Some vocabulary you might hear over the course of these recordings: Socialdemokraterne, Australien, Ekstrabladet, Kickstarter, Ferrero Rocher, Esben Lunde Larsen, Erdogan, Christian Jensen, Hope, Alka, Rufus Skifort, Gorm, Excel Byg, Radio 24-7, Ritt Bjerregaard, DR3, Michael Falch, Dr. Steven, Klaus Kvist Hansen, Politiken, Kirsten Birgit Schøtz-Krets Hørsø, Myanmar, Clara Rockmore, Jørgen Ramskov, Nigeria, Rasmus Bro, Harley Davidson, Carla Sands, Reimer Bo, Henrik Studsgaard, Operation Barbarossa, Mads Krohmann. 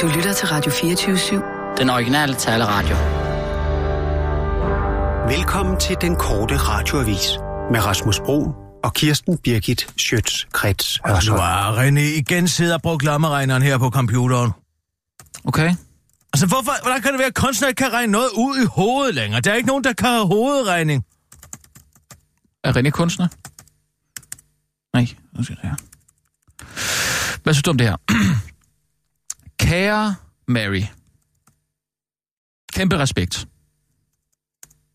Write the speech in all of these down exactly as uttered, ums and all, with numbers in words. Du lytter til Radio fireogtyve syv, den originale taleradio. Velkommen til den korte radioavis med Rasmus Bro og Kirsten Birgit Schøtz-Krets Hørsø. Wow, René igen sidder og bruger glammeregneren her på computeren. Okay. Altså, hvorfor, hvordan kan det være, at kunstner ikke kan regne noget ud i hovedet længere? Der er ikke nogen, der kan have hovedregning. Er René kunstner? Nej, nu skal det her. Hvad synes du om det her? Kære Mary. Kæmpe respekt.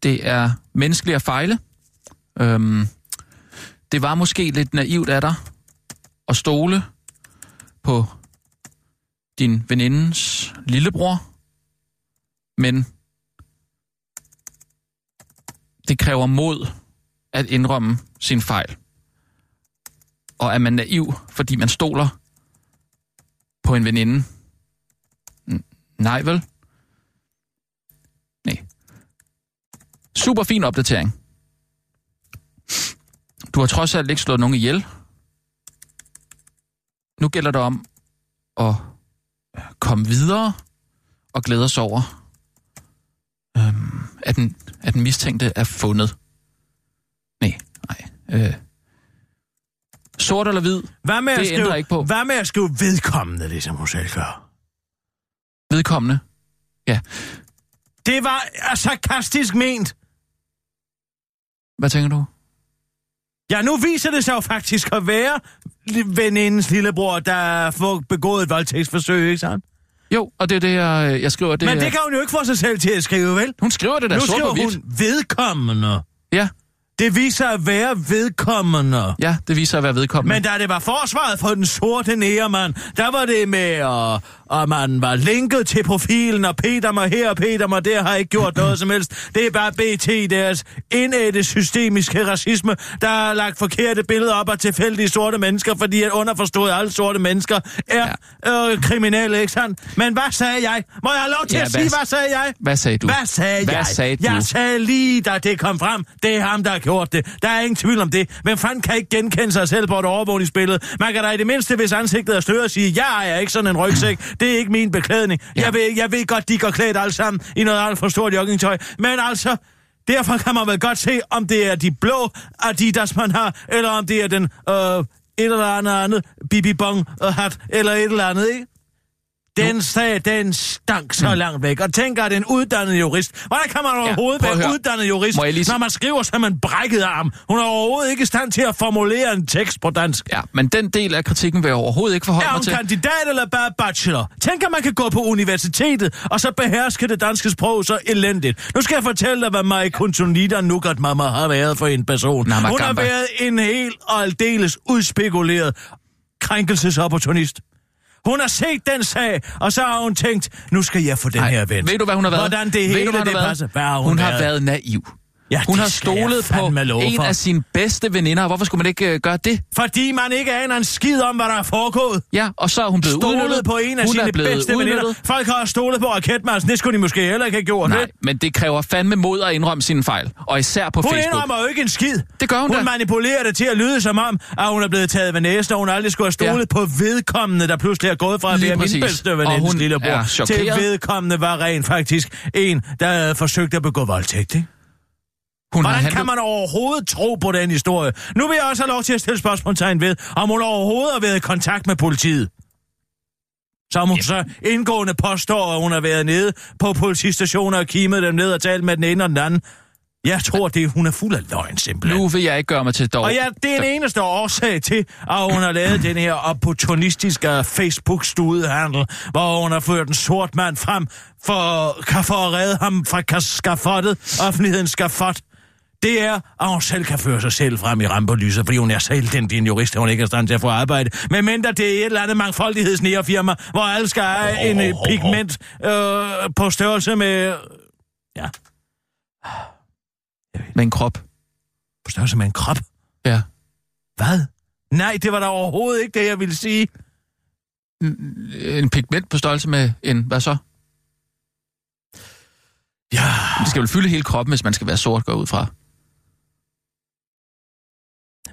Det er menneskeligt at fejle. Øhm, det var måske lidt naivt af dig at stole på din venindens lillebror, men det kræver mod at indrømme sin fejl. Og er man naiv, fordi man stoler på en veninde? Nej vel? Nej. Super fin opdatering. Du har trods alt ikke slået nogen ihjel. Nu gælder det om at komme videre og glæde sig over, øhm, at, den, at den mistænkte er fundet. Nej, nej. Øh. Sort eller hvid, hvad med det at skrive, ændrer ikke på. Hvad med at skrive vedkommende, det som hun selv gør? Vedkommende? Ja. Det var sarkastisk ment. Hvad tænker du? Ja, nu viser det sig jo faktisk at være venindens lillebror, der får begået et voldtægtsforsøg, ikke sandt? Jo, og det er det, jeg, jeg skriver. Det, men det jeg... kan hun jo ikke få sig selv til at skrive, vel? Hun skriver det der sort på hvidt. Nu skriver hun vedkommende. Ja. Det viser at være vedkommende. Ja, det viser at være vedkommende. Men da det var forsvaret for den sorte nærmand, der var det med, og, og man var linket til profilen, og Peter mig her, og Peter mig der, har ikke gjort noget som helst. Det er bare B T, deres indædte systemiske racisme, der har lagt forkerte billeder op af tilfældige sorte mennesker, fordi at underforstået alle sorte mennesker er ja. øh, kriminelle, ikke sandt? Men hvad sagde jeg? Må jeg have lov til ja, at hvad, sige, hvad sagde jeg? Hvad sagde du? Hvad sagde hvad jeg? Sagde jeg sagde lige, da det kom frem, det er ham, der gjort det. Der er ingen tvivl om det. Men fanden kan ikke genkende sig selv på et overvågningsbillede. Man kan da i det mindste, hvis ansigtet er større, sige, jeg er ikke sådan en rygsæk. Det er ikke min beklædning. Ja. Jeg, ved, jeg ved godt, de går klædt alle sammen i noget alt for stort joggingtøj. Men altså, derfor kan man vel godt se, om det er de blå Adidas, man har, eller om det er den øh, et eller andet andet bibibong-hat, eller et eller andet, ikke? Den sag, den stank så mm. langt væk. Og tænker, at en uddannet jurist... Hvordan kan man overhovedet ja, være uddannet jurist, lige... når man skriver, så man brækket arm? Hun er overhovedet ikke i stand til at formulere en tekst på dansk. Ja, men den del af kritikken vil jeg overhovedet ikke forholde mig til. Er hun kandidat eller bare bachelor? Tænker, man kan gå på universitetet, og så beherske det danske sprog så elendigt. Nu skal jeg fortælle dig, hvad Marie Kuntzunita Nukat-Mamma har været for en person. Nama hun gamba. Har været en helt og aldeles udspekuleret krænkelsesopportunist. Hun har set den sag, og så har hun tænkt, nu skal jeg få den Ej, her vendt. Ved du, hvad hun har været? Hvordan det hele, du, det passer. Har hun, hun har været, været naiv. Ja, hun har stolet på en af sine bedste veninder. Hvorfor skulle man ikke øh, gøre det? Fordi man ikke aner en skid om, hvad der er foregået. Ja, og så er hun blevet stolet udnyttet. På en af hun sine bedste udnyttet. Veninder. Folk har stolet på raketmassen. Det skulle de måske heller ikke have gjort. Nej, det. Men det kræver fandme mod at indrømme sine fejl. Og især på hun Facebook. Hun indrømmer jo ikke en skid. Det gør hun da. Hun manipulerer det til at lyde som om, at hun er blevet taget ved næsen, og hun aldrig skulle have stolet ja. På vedkommende, der pludselig er gået fra at være min bedste venindens lillebror. Til vedkommende var rent faktisk en, der havde forsøgt at begå voldtægt, ikke? Hun Hvordan handlet... kan man overhovedet tro på den historie? Nu vil jeg også have lov til at stille spørgsmålstegn ved, om hun overhovedet har været i kontakt med politiet. Som hun yep. så indgående påstår, at hun har været nede på politistationer og kimet dem ned og talt med den ene og den anden. Jeg tror, det, hun er fuld af løgn, simpelthen. Nu vil jeg ikke gøre mig til dog. Og ja, det er den eneste årsag til, at hun har lavet den her opportunistiske Facebook-studehandel, hvor hun har ført en sort mand frem for, for at redde ham fra skafottet, offentlighedens skafot. Det er, at hun selv kan føre sig selv frem i rampelyset, fordi hun er selv den, din jurist, og hun ikke er stand til at få arbejde. Men mindre det er et eller andet mangfoldighedsnærfirma, hvor alle skal have oh, en oh, oh. pigment øh, på størrelse med... Ja. Med en krop. På størrelse med en krop? Ja. Hvad? Nej, det var da overhovedet ikke det, jeg ville sige. En, en pigment på størrelse med en... Hvad så? Ja. Man skal vel fylde hele kroppen, hvis man skal være sort, går ud fra.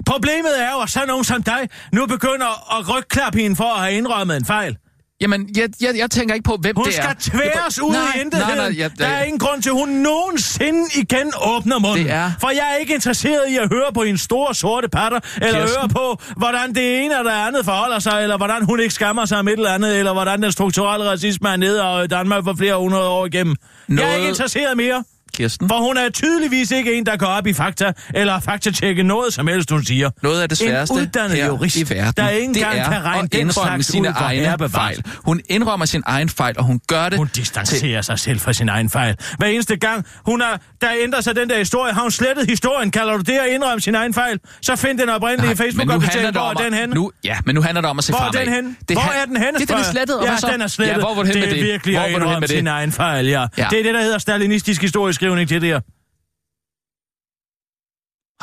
Problemet er jo, at så nogen som dig nu begynder at rygklappe hende for at have indrømmet en fejl. Jamen, jeg, jeg, jeg tænker ikke på, hvem hun det er. Hun skal tværes jeg, ud nej, i intetheden. Nej, nej, jeg, der er ingen grund til, at hun nogensinde igen åbner munden. Det er... For jeg er ikke interesseret i at høre på en stor sorte patter, eller Kirsten. Høre på, hvordan det ene eller andet forholder sig, eller hvordan hun ikke skammer sig om et eller andet, eller hvordan den strukturelle racisme er nede og Danmark for flere hundrede år igennem. Noget... Jeg er ikke interesseret mere. Kirsten. For hun er tydeligvis ikke en, der går op i fakta, eller faktatjekke noget som helst, hun siger. Noget af det sværeste her jurist, i verden, der ikke det er kan regne at indrømme sine egne fejl. Hun indrømmer sin egen fejl, og hun gør det. Hun distancerer til... sig selv fra sin egen fejl. Hver eneste gang, hun har, der ændrer sig den der historie, har hun slettet historien. Kalder du det at indrømme sin egen fejl? Så find den oprindelige Facebook-opdatering. Hvor er den henne? Nu, ja, men nu handler det om at se fremad. Hvor er den henne? Det, hvor er den henne? Det er den slettet, og ja, så... den er slettet. Ja, hvor var du hen med det? Det er virkelig at indrømme sin egen fejl, ja. Det er det, der hedder stalinistisk historisk skrivning til det her.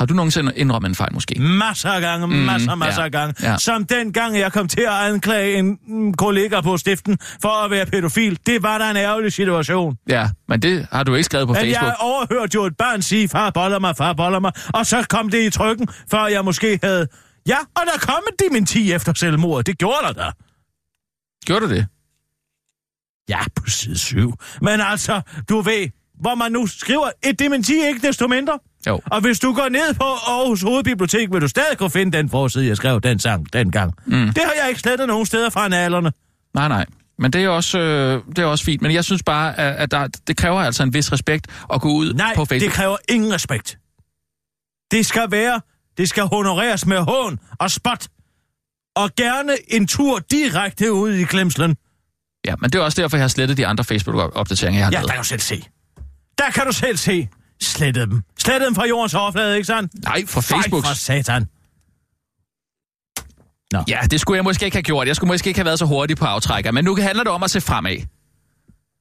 Har du nogensinde indrømmet en fejl, måske? Masser af gange, masser, mm, masser ja, af gange. Ja. Som den gang, jeg kom til at anklage en kollega på stiften for at være pædofil. Det var da en ærgerlig situation. Ja, men det har du ikke skrevet på men Facebook. Jeg overhørte jo et barn sige, far boller mig, far boller mig. Og så kom det i trykken, før jeg måske havde... Ja, og der kom en dementi efter selvmordet. Det gjorde der da. Gjorde du det? Ja, på side syv. Men altså, du ved... hvor man nu skriver et dementi, ikke desto mindre. Jo. Og hvis du går ned på Aarhus Hovedbibliotek, vil du stadig kunne finde den forside, jeg skrev den sang dengang. Mm. Det har jeg ikke slettet nogen steder fra analerne. Nej, nej. Men det er også, øh, det er også fint. Men jeg synes bare, at der, det kræver altså en vis respekt at gå ud nej, på Facebook. Nej, det kræver ingen respekt. Det skal være, det skal honoreres med hån og spot. Og gerne en tur direkte ud i glemslen. Ja, men det er også derfor, jeg har slettet de andre Facebook-opdateringer, jeg har lavet. Ja, der kan du selv se. Der kan du selv se. Slettede dem. Slettede dem fra jordens overflade, ikke sandt? Nej, fra Facebook. Nej, fra satan. Nå. Ja, det skulle jeg måske ikke have gjort. Jeg skulle måske ikke have været så hurtig på aftrækker. Men nu handler det om at se fremad.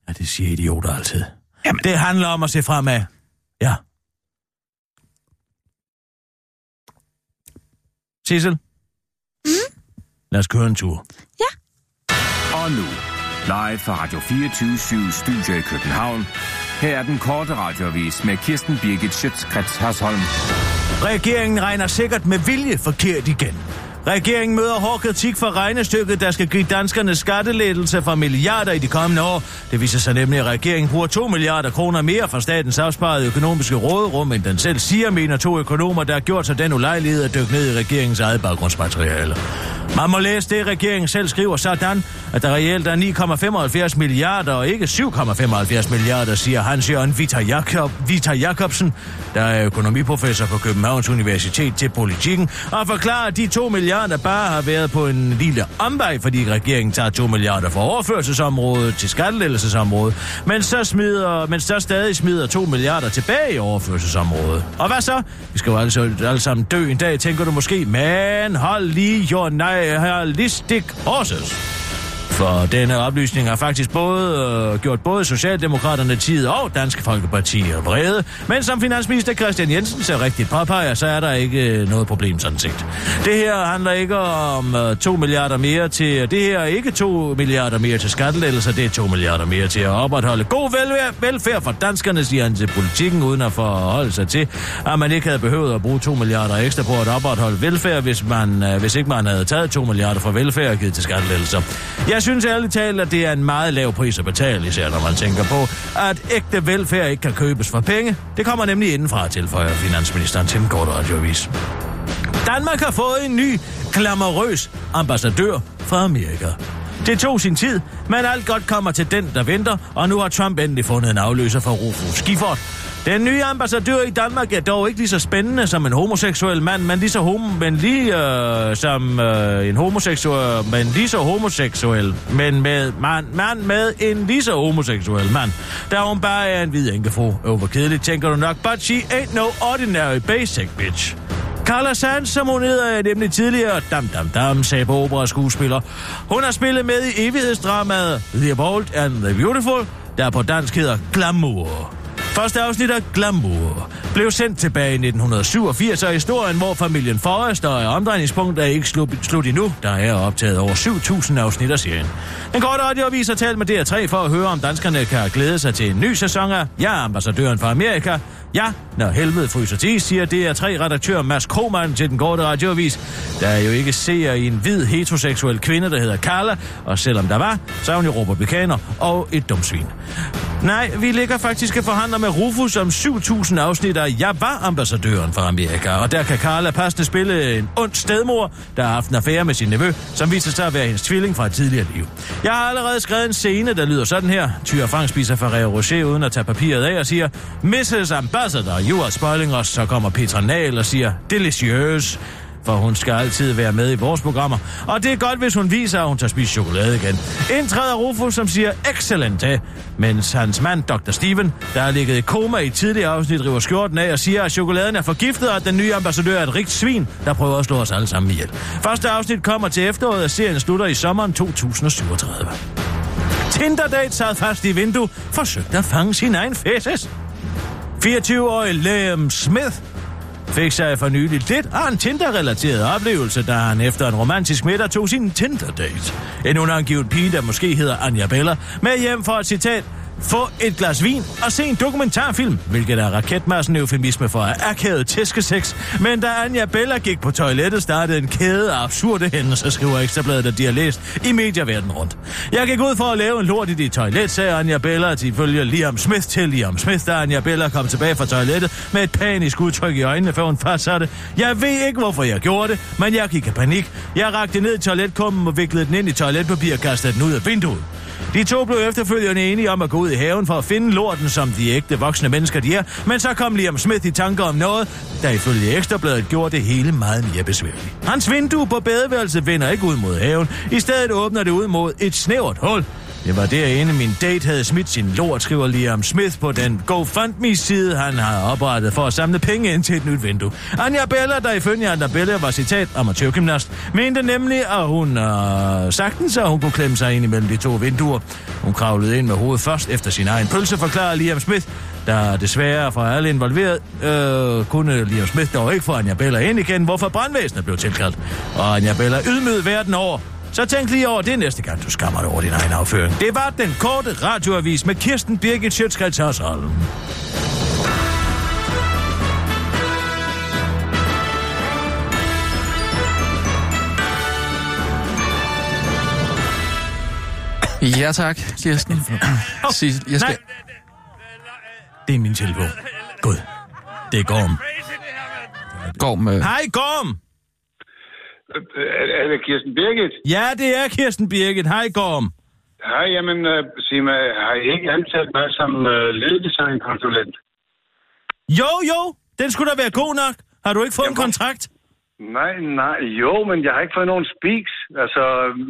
Ja, det siger idioter altid. Jamen, det handler om at se fremad. Ja. Sissel? Mm? Lad os køre en tur. Ja. Og nu. Live fra Radio fireogtyve syv Studio i København. Her er den korte radioavis med Kirsten Birgit Schøtz-Krets Hørsholm. Regeringen regner sikkert med vilje forkert igen. Regeringen møder hård kritik for regnestykket, der skal give danskerne skattelettelse for milliarder i de kommende år. Det viser sig nemlig, at regeringen bruger to milliarder kroner mere fra statens afsparede økonomiske råderum, end den selv siger, mener to økonomer, der har gjort sig den ulejlighed at dykke ned i regeringens eget baggrundsmateriale. Man må læse det, regeringen selv skriver sådan, at der reelt er ni komma femoghalvfjerds milliarder og ikke syv komma femoghalvfjerds milliarder, siger Hans Jørgen Vita, Jakob, Vita Jakobsen, der er økonomiprofessor på Københavns Universitet til Politiken, og forklarer, at de to milliarder bare har været på en lille omvej, fordi regeringen tager to milliarder fra overførselsområdet til skattelettelsesområdet, men så smider, men så stadig smider to milliarder tilbage i overførselsområdet. Og hvad så? Vi skal jo altså alle sammen dø en dag, tænker du måske, men hold lige jo nej, her listig horses. For denne oplysning har faktisk både, øh, gjort både Socialdemokraterne tid og Danske Folkeparti vrede, men som finansminister Christian Jensen så rigtigt påpeger, så er der ikke noget problem sådan set. Det her handler ikke om øh, to milliarder mere til, det her er ikke to milliarder mere til skattelettelser, det er to milliarder mere til at opretholde god velfærd, velfærd for danskerne, siger han til Politikken, uden at forholde sig til, at man ikke havde behøvet at bruge to milliarder ekstra på at opretholde velfærd, hvis, man, øh, hvis ikke man havde taget to milliarder fra velfærd og givet til skattelettelser. Jeg synes ærligt talt, at det er en meget lav pris at betale, især når man tænker på, at ægte velfærd ikke kan købes for penge. Det kommer nemlig indenfra, tilføjer finansministeren til en kort radioavis. Danmark har fået en ny, glamourøs ambassadør fra Amerika. Det tog sin tid, men alt godt kommer til den, der venter, og nu har Trump endelig fundet en afløser for Rufus Skifort. Den nye ambassadør i Danmark er dog ikke lige så spændende som en homoseksuel mand, men lige så homo, men lige øh, som øh, en homoseksuel, men lige så homoseksuel, men med mand, mand med en lige så homoseksuel mand. Der hun bare er en hvid enkefru. Øv, hvor kedeligt, tænker du nok, but she ain't no ordinary basic bitch. Carla Sands, som hun hedder, nemlig tidligere dam dam dam sagde på operaskuespiller. Hun har spillet med i evighedsdramaet The Bold and the Beautiful, der på dansk hedder Glamour. Første afsnit af Glamour blev sendt tilbage i nitten syvogfirs, og historien, hvor familien Forrester er omdrejningspunkt, er ikke slut endnu. Der er optaget over syv tusind afsnit af serien. Den korte radioavis har talt med D R tre for at høre, om danskerne kan glæde sig til en ny sæson af Jeg er ambassadøren fra Amerika, Ja, når helvede fryser til, siger D R tre redaktør Mads Krohmann til den korte radioavis. Der er jo ikke seer i en hvid heteroseksuel kvinde, der hedder Carla, og selvom der var, så er hun jo republikaner og et dumsvin. Nej, vi ligger faktisk og forhandler med Rufus om syv tusind afsnit af Jeg var ambassadøren for Amerika, og der kan Carla passende spille en ond stedmor, der har haft en affære med sin nevø, som viser sig at være hendes tvilling fra et tidligere liv. Jeg har allerede skrevet en scene, der lyder sådan her. Tyre Frank spiser Ferrero Rocher uden at tage papiret af og siger, missus Ambassador, you are spoiling us, så kommer Petra Nahl og siger, delicious. For hun skal altid være med i vores programmer. Og det er godt, hvis hun viser, at hun tager spise chokolade igen. Indtræder Rufus, som siger excellente, mens hans mand, doktor Steven, der har ligget i koma i tidligere afsnit, river skjorten af og siger, at chokoladen er forgiftet, og at den nye ambassadør er et rigt svin, der prøver at slå os alle sammen ihjel. Første afsnit kommer til efteråret, og serien slutter i sommeren to tusind syvogtredive. Tinder-date sad fast i vindue, forsøgte at fange sin egen fæses. fireogtyve-årig Liam Smith fik sig for nylig lidt af en Tinder-relateret oplevelse, da han efter en romantisk middag tog sin Tinder-date. En unangivet pige, der måske hedder Anja Bella, med hjem for et citat, få et glas vin og se en dokumentarfilm, hvilket er raketmassen eufemisme for akavet tæskesex. Men da Anja Bella gik på toilettet, startede en kæde af absurde hændelser, skriver Ekstrabladet, at de har læst i medieverden rundt. Jeg gik ud for at lave en lort i dit toilet, sagde Anja Bella, til følger Liam Smith til Liam Smith, da Anja Bella kom tilbage fra toilettet med et panisk udtryk i øjnene, før hun fastsatte. Jeg ved ikke, hvorfor jeg gjorde det, men jeg gik i panik. Jeg rakte ned i toiletkummen og viklede den ind i toiletpapir og kastede den ud af vinduet. De to blev efterfølgende enige om at gå ud i haven for at finde lorten, som de ægte voksne mennesker de er, men så kom Liam Smith i tanker om noget, der ifølge Ekstrabladet gjorde det hele meget mere besværligt. Hans vindue på badeværelset vender ikke ud mod haven, i stedet åbner det ud mod et snævert hul. Det var derinde, min date havde smidt sin lort, skriver Liam Smith på den GoFundMe-side, han har oprettet for at samle penge ind til et nyt vindue. Anja Bella, der ifølge Anja Bella var citat amatørgymnast, mente nemlig, at hun øh, sagtens, at hun kunne klemme sig ind imellem de to vinduer. Hun kravlede ind med hovedet først efter sin egen pølse, forklarer Liam Smith, der desværre fra alle involveret, øh, kunne Liam Smith dog ikke få Anja Bella ind igen, hvorfor brandvæsenet blev tilkaldt. Og Anja Bella ydmygede verden over. Så tænk lige over det næste gang, du skammer dig over din egen afføring. Det var den korte radioavis med Kirsten Birgit Schøtz-Krets Hørsø. Ja tak, Kirsten. Oh, Cis, jeg skal... Det er min telefon. God. Det er Gorm. Gorm. Øh... Hej Gorm! Er det Kirsten Birgit? Ja, det er Kirsten Birgit. Hej, Gorm. Hej, jamen, uh, sig mig, har I ikke ansat mig som uh, leddesignkonsulent? Jo, jo, den skulle da være god nok. Har du ikke fået jamen, en kontrakt? Nej, nej, jo, men jeg har ikke fået nogen speaks. Altså,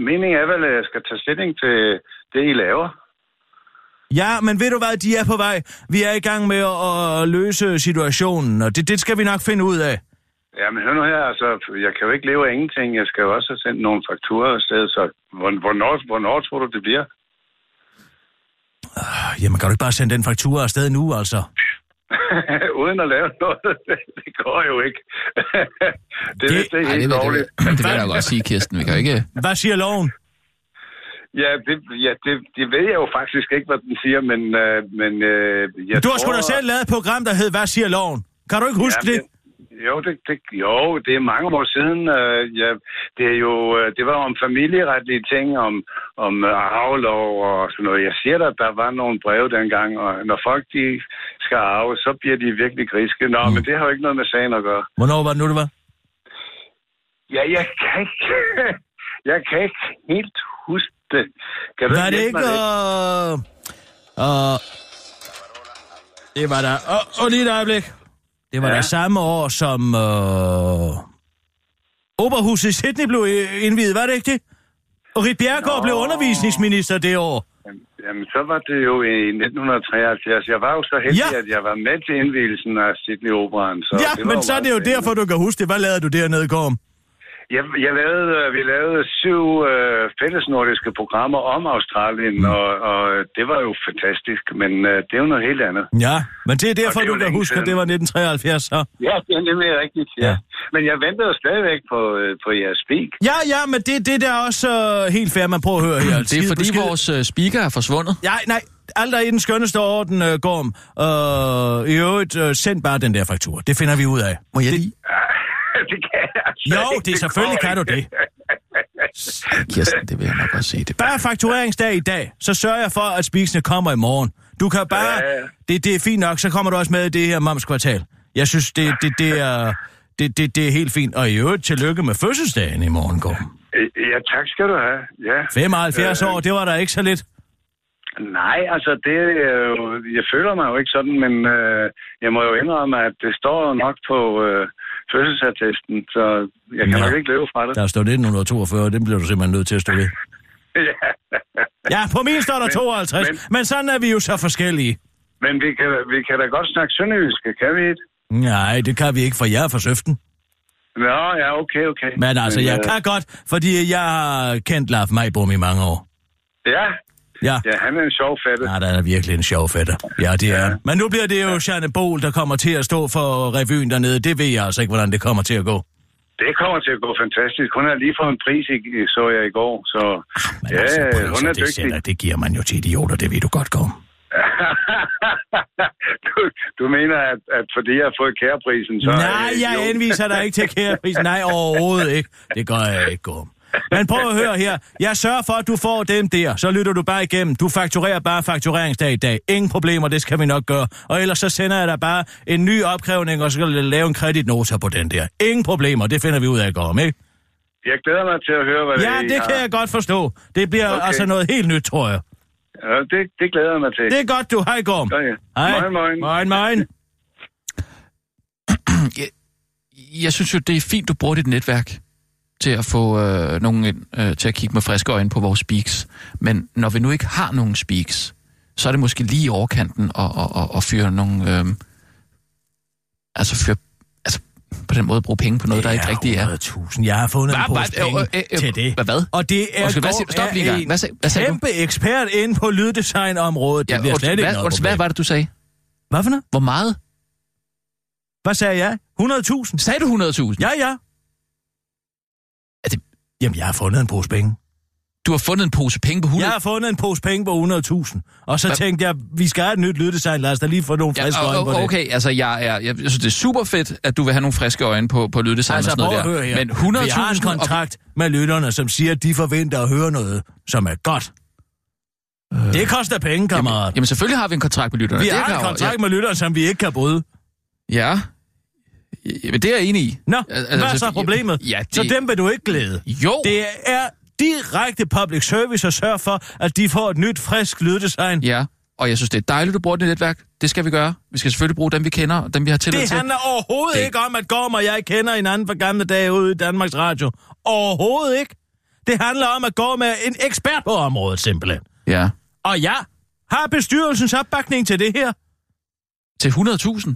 meningen er vel, at jeg skal tage stilling til det, I laver. Ja, men ved du hvad, de er på vej. Vi er i gang med at, at løse situationen, og det, det skal vi nok finde ud af. Ja, men hør nu her, altså, jeg kan jo ikke leve af ingenting. Jeg skal jo også have sendt nogle fakturer afsted, så hvornår, hvornår tror du, det bliver? Øh, jamen, kan du ikke bare sende den faktura afsted nu, altså? Uden at lave noget, det går jo ikke. det, det, det er ej, helt dårligt. Det, det, det vil jeg jo godt sige, Kirsten, vi kan ikke... Hvad siger loven? Ja, det, ja det, det ved jeg jo faktisk ikke, hvad den siger, men... Øh, men øh, jeg du har tror... sgu da selv lavet et program, der hed Hvad siger loven? Kan du ikke huske ja, det? Jo det, det, jo, det er mange år siden. Øh, ja, det, er jo, det var om familieretlige ting, om, om arvelov og sådan noget. Jeg siger dig, at der var nogle breve dengang, og når folk de skal arve, så bliver de virkelig griske. Nå, mm. men det har jo ikke noget med sagen at gøre. Hvornår var det nu, det var? Ja, jeg kan ikke, jeg kan ikke helt huske det. Kan var det ikke... Øh... Øh... Det var der. Og, og lige et øjeblik. Det var ja. Det samme år, som øh, Operahuset i Sydney blev indviet, var det ikke det? Og Ritt Bjerregaard blev undervisningsminister det år. Jamen, jamen, så var det jo i nitten treoghalvfjerds. Jeg var jo så heldig, ja. At jeg var med til indvielsen af Sydney Operaen. Så ja, det men så er det jo spændende. Derfor, du kan huske det. Hvad lavede du dernede, Gorm? Jeg, jeg lavede, vi lavede syv øh, fællesnordiske programmer om Australien, mm. og, og det var jo fantastisk, men øh, det er jo noget helt andet. Ja, men det er derfor, det du kan huske, at det var nitten treoghalvfjerds, så. Ja, det er nemlig rigtigt, ja. ja. Men jeg ventede stadigvæk på, øh, på jeres speak. Ja, ja, men det, det er da også øh, helt fair, man prøver at høre her. Det er fordi vores øh, speaker er forsvundet. Nej, nej, alt er i den skønneste orden, uh, Gorm. Uh, I øvrigt, uh, send bare den der fraktur. Det finder vi ud af. Må jeg lige? Det kan jeg altså. Jo, det er selvfølgelig kan du det. Kirsten, det vil jeg nok også se. Det bare faktureringsdag i dag, så sørger jeg for, at spisene kommer i morgen. Du kan bare... Ja, ja. Det, det er fint nok, så kommer du også med i det her momskvartal. Jeg synes, det, det, det, er, det, det, det er helt fint. Og i øvrigt, tillykke med fødselsdagen i morgen, Gorm. Ja, tak skal du have. Ja. femoghalvfjerds øh, år, det var da ikke så lidt. Nej, altså det er jo... Jeg føler mig jo ikke sådan, men øh, jeg må jo indrømme, at det står nok på øh, fødselsattesten, så jeg kan ja. nok ikke leve fra det. Der står nitten toogfyrre, den bliver du simpelthen nødt til at stå ved. Ja. Ja, på min står der tooghalvtreds, men, men sådan er vi jo så forskellige. Men vi kan, vi kan da godt snakke sønderjyske, kan vi ikke? Nej, det kan vi ikke, for jeg er fra Søften. Nå, ja, okay, okay. Men altså, men, jeg øh... kan godt, fordi jeg har kendt Leif Majbom i mange år. Ja. Ja. Ja, han er en sjov fætter. Nej, han er virkelig en sjov fætter. Ja, det er ja. Men nu bliver det jo ja. Jeanne Bohl, der kommer til at stå for revyen dernede. Det ved jeg altså ikke, hvordan det kommer til at gå. Det kommer til at gå fantastisk. Hun har lige fået en pris, så jeg i går. Så ah, ja, altså, priser, hun er det dygtig. Sender, det giver man jo til idioter, det ved du godt, Gorm. du, du mener, at, at fordi jeg har fået kæreprisen, så... Nej, jeg, jeg henviser dig ikke til kæreprisen. Nej, overhovedet ikke. Det gør jeg ikke, Gorm. Men prøv at høre her. Jeg sørger for, at du får dem der. Så lytter du bare igennem. Du fakturerer bare faktureringsdag i dag. Ingen problemer, det skal vi nok gøre. Og ellers så sender jeg dig bare en ny opkrævning, og så skal jeg lave en kreditnota på den der. Ingen problemer, det finder vi ud af at gå om, ikke? Jeg glæder mig til at høre, hvad ja, det er. Ja, det kan jeg godt forstå. Det bliver okay. Altså noget helt nyt, tror jeg. Ja, det, det glæder jeg mig til. Det er godt, du. Hej, Gorm. Ja, ja. Hej. Moin, moin. Moin, moin. jeg, jeg synes jo, det er fint, du bruger dit netværk til at få øh, nogen ind, øh, til at kigge med friske øjne på vores speaks. Men når vi nu ikke har nogen speaks, så er det måske lige i overkanten at, at, at, at fyre nogle... Øh, altså, fyre, altså på den måde at bruge penge på noget, der ikke rigtig er. hundrede tusind. Jeg har fundet hva, en pose hva, penge øh, øh, til det. Hva, hvad? Og det er, Oskar, hvad stop lige gang. Hvad sag, hvad sagde kæmpe du? Ekspert inde på lyddesignområdet. Ja, det bliver slet ikke noget problem. Hvad var det, du sagde? Hvad for noget? Hvor meget? Hvad sagde jeg? hundrede tusind. Sagde du hundrede tusind? Ja, ja. Jamen, jeg har fundet en pose penge. Du har fundet en pose penge på hundrede tusind? Jeg har fundet en pose penge på hundrede tusind. Og så Hva? tænkte jeg, vi skal have et nyt lyddesign. Lad os da lige få nogle friske ja, og, og, øjne på okay. det. Okay, altså, jeg, er, jeg synes, det er super fedt, at du vil have nogle friske øjne på, på lyddesign altså, og sådan noget der. Men hundrede tusind... Vi har en kontrakt og... med lytterne, som siger, at de forventer at høre noget, som er godt. Øh... Det koster penge, kammerat. Jamen, jamen, selvfølgelig har vi en kontrakt med lytterne. Vi det har en kontrakt jeg... med lytterne, som vi ikke kan bryde. Ja... Men det er jeg enig i. Nå, altså, hvad er så problemet? Ja, det... Så dem vil du ikke glæde. Jo. Det er direkte public service at sørge for, at de får et nyt, frisk lyddesign. Ja, og jeg synes, det er dejligt, du bruger det netværk. Det skal vi gøre. Vi skal selvfølgelig bruge dem, vi kender, og dem, vi har tillid til. Det handler overhovedet det... ikke om, at Gorm og jeg kender hinanden fra gamle dage ude i Danmarks Radio. Overhovedet ikke. Det handler om, at Gorm er en ekspert på området, simpelthen. Ja. Og jeg har bestyrelsens opbakning til det her. Til hundrede tusind?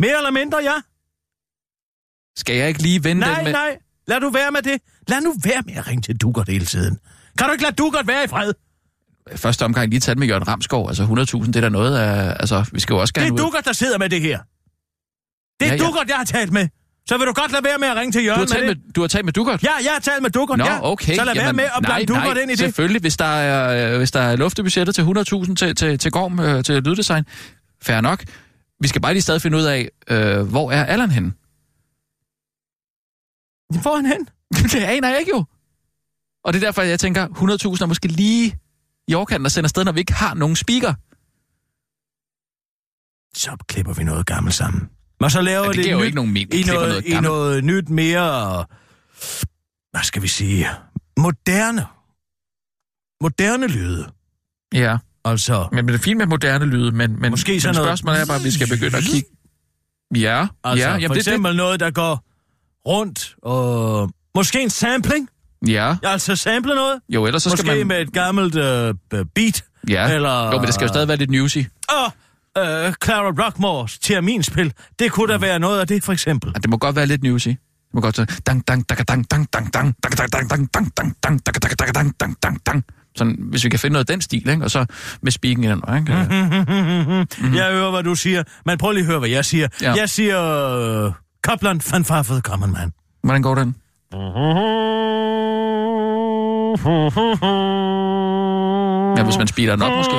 Mere eller mindre, ja. Skal jeg ikke lige vende nej, den med... Nej, nej. Lad du være med det. Lad nu være med at ringe til Dukkert hele tiden. Kan du ikke lade Dukkert være i fred? Første omgang lige taget med Jørgen Ramskov. Altså hundrede tusind, det er der noget af... Altså, vi skal jo også gerne... Det er Dukkert, der sidder med det her. Det er ja, Dukkert, ja. jeg har talt med. Så vil du godt lade være med at ringe til Jørgen du har talt med, med Du har talt med Dukkert? Ja, jeg har talt med Dukkert, Nå, ja. okay. Så lad Jamen, være med at blande Dukkert ind i det. Selvfølgelig. Hvis der er, øh, hvis der er luftebudgettet til hundrede tusind til, til, til Gorm, øh, til lyddesign, fair nok. Vi skal bare lige stadig finde ud af, øh, hvor er Allan henne? Hvor er han henne? Det aner jeg ikke jo. Og det er derfor, jeg tænker, hundrede tusind er måske lige i overkanten og sender sted, når vi ikke har nogen speaker. Så klipper vi noget gammelt sammen. Men så laver ja, det, det jo nyt, ikke nogen mink. I, noget, noget, i noget nyt mere, hvad skal vi sige, moderne. Moderne lyde. Ja. Altså... Men det er fint med moderne lyde, men, men måske sådan noget... spørgsmålet er bare, at vi skal begynde at kigge... Ja, altså, ja. Jamen, for det, eksempel det... noget, der går rundt og... Måske en sampling? Ja. Altså sample noget? Jo, ellers så måske skal man... Måske med et gammelt øh, beat? Ja. Eller... Jo, men det skal jo stadig være lidt newsy. Åh! Øh, Clara Rockmores Terminspil. Det kunne da mm. være noget af det, for eksempel. Ja, det må godt være lidt newsy. Det må godt være... Dang, dang, dang, dang, dang, dang, dang, dang, dang, dang, dang, dang, dang, dang, dang, dang, dang, dang, dang. Sådan, hvis vi kan finde noget af den stil, ikke? Og så med speaking i den. Ikke? Mm-hmm. Jeg hører, hvad du siger. Men prøv lige at høre, hvad jeg siger. Ja. Jeg siger... Uh, Copland, fanfare for the common man. Hvordan går den? Ja, hvis man speeder den op, måske.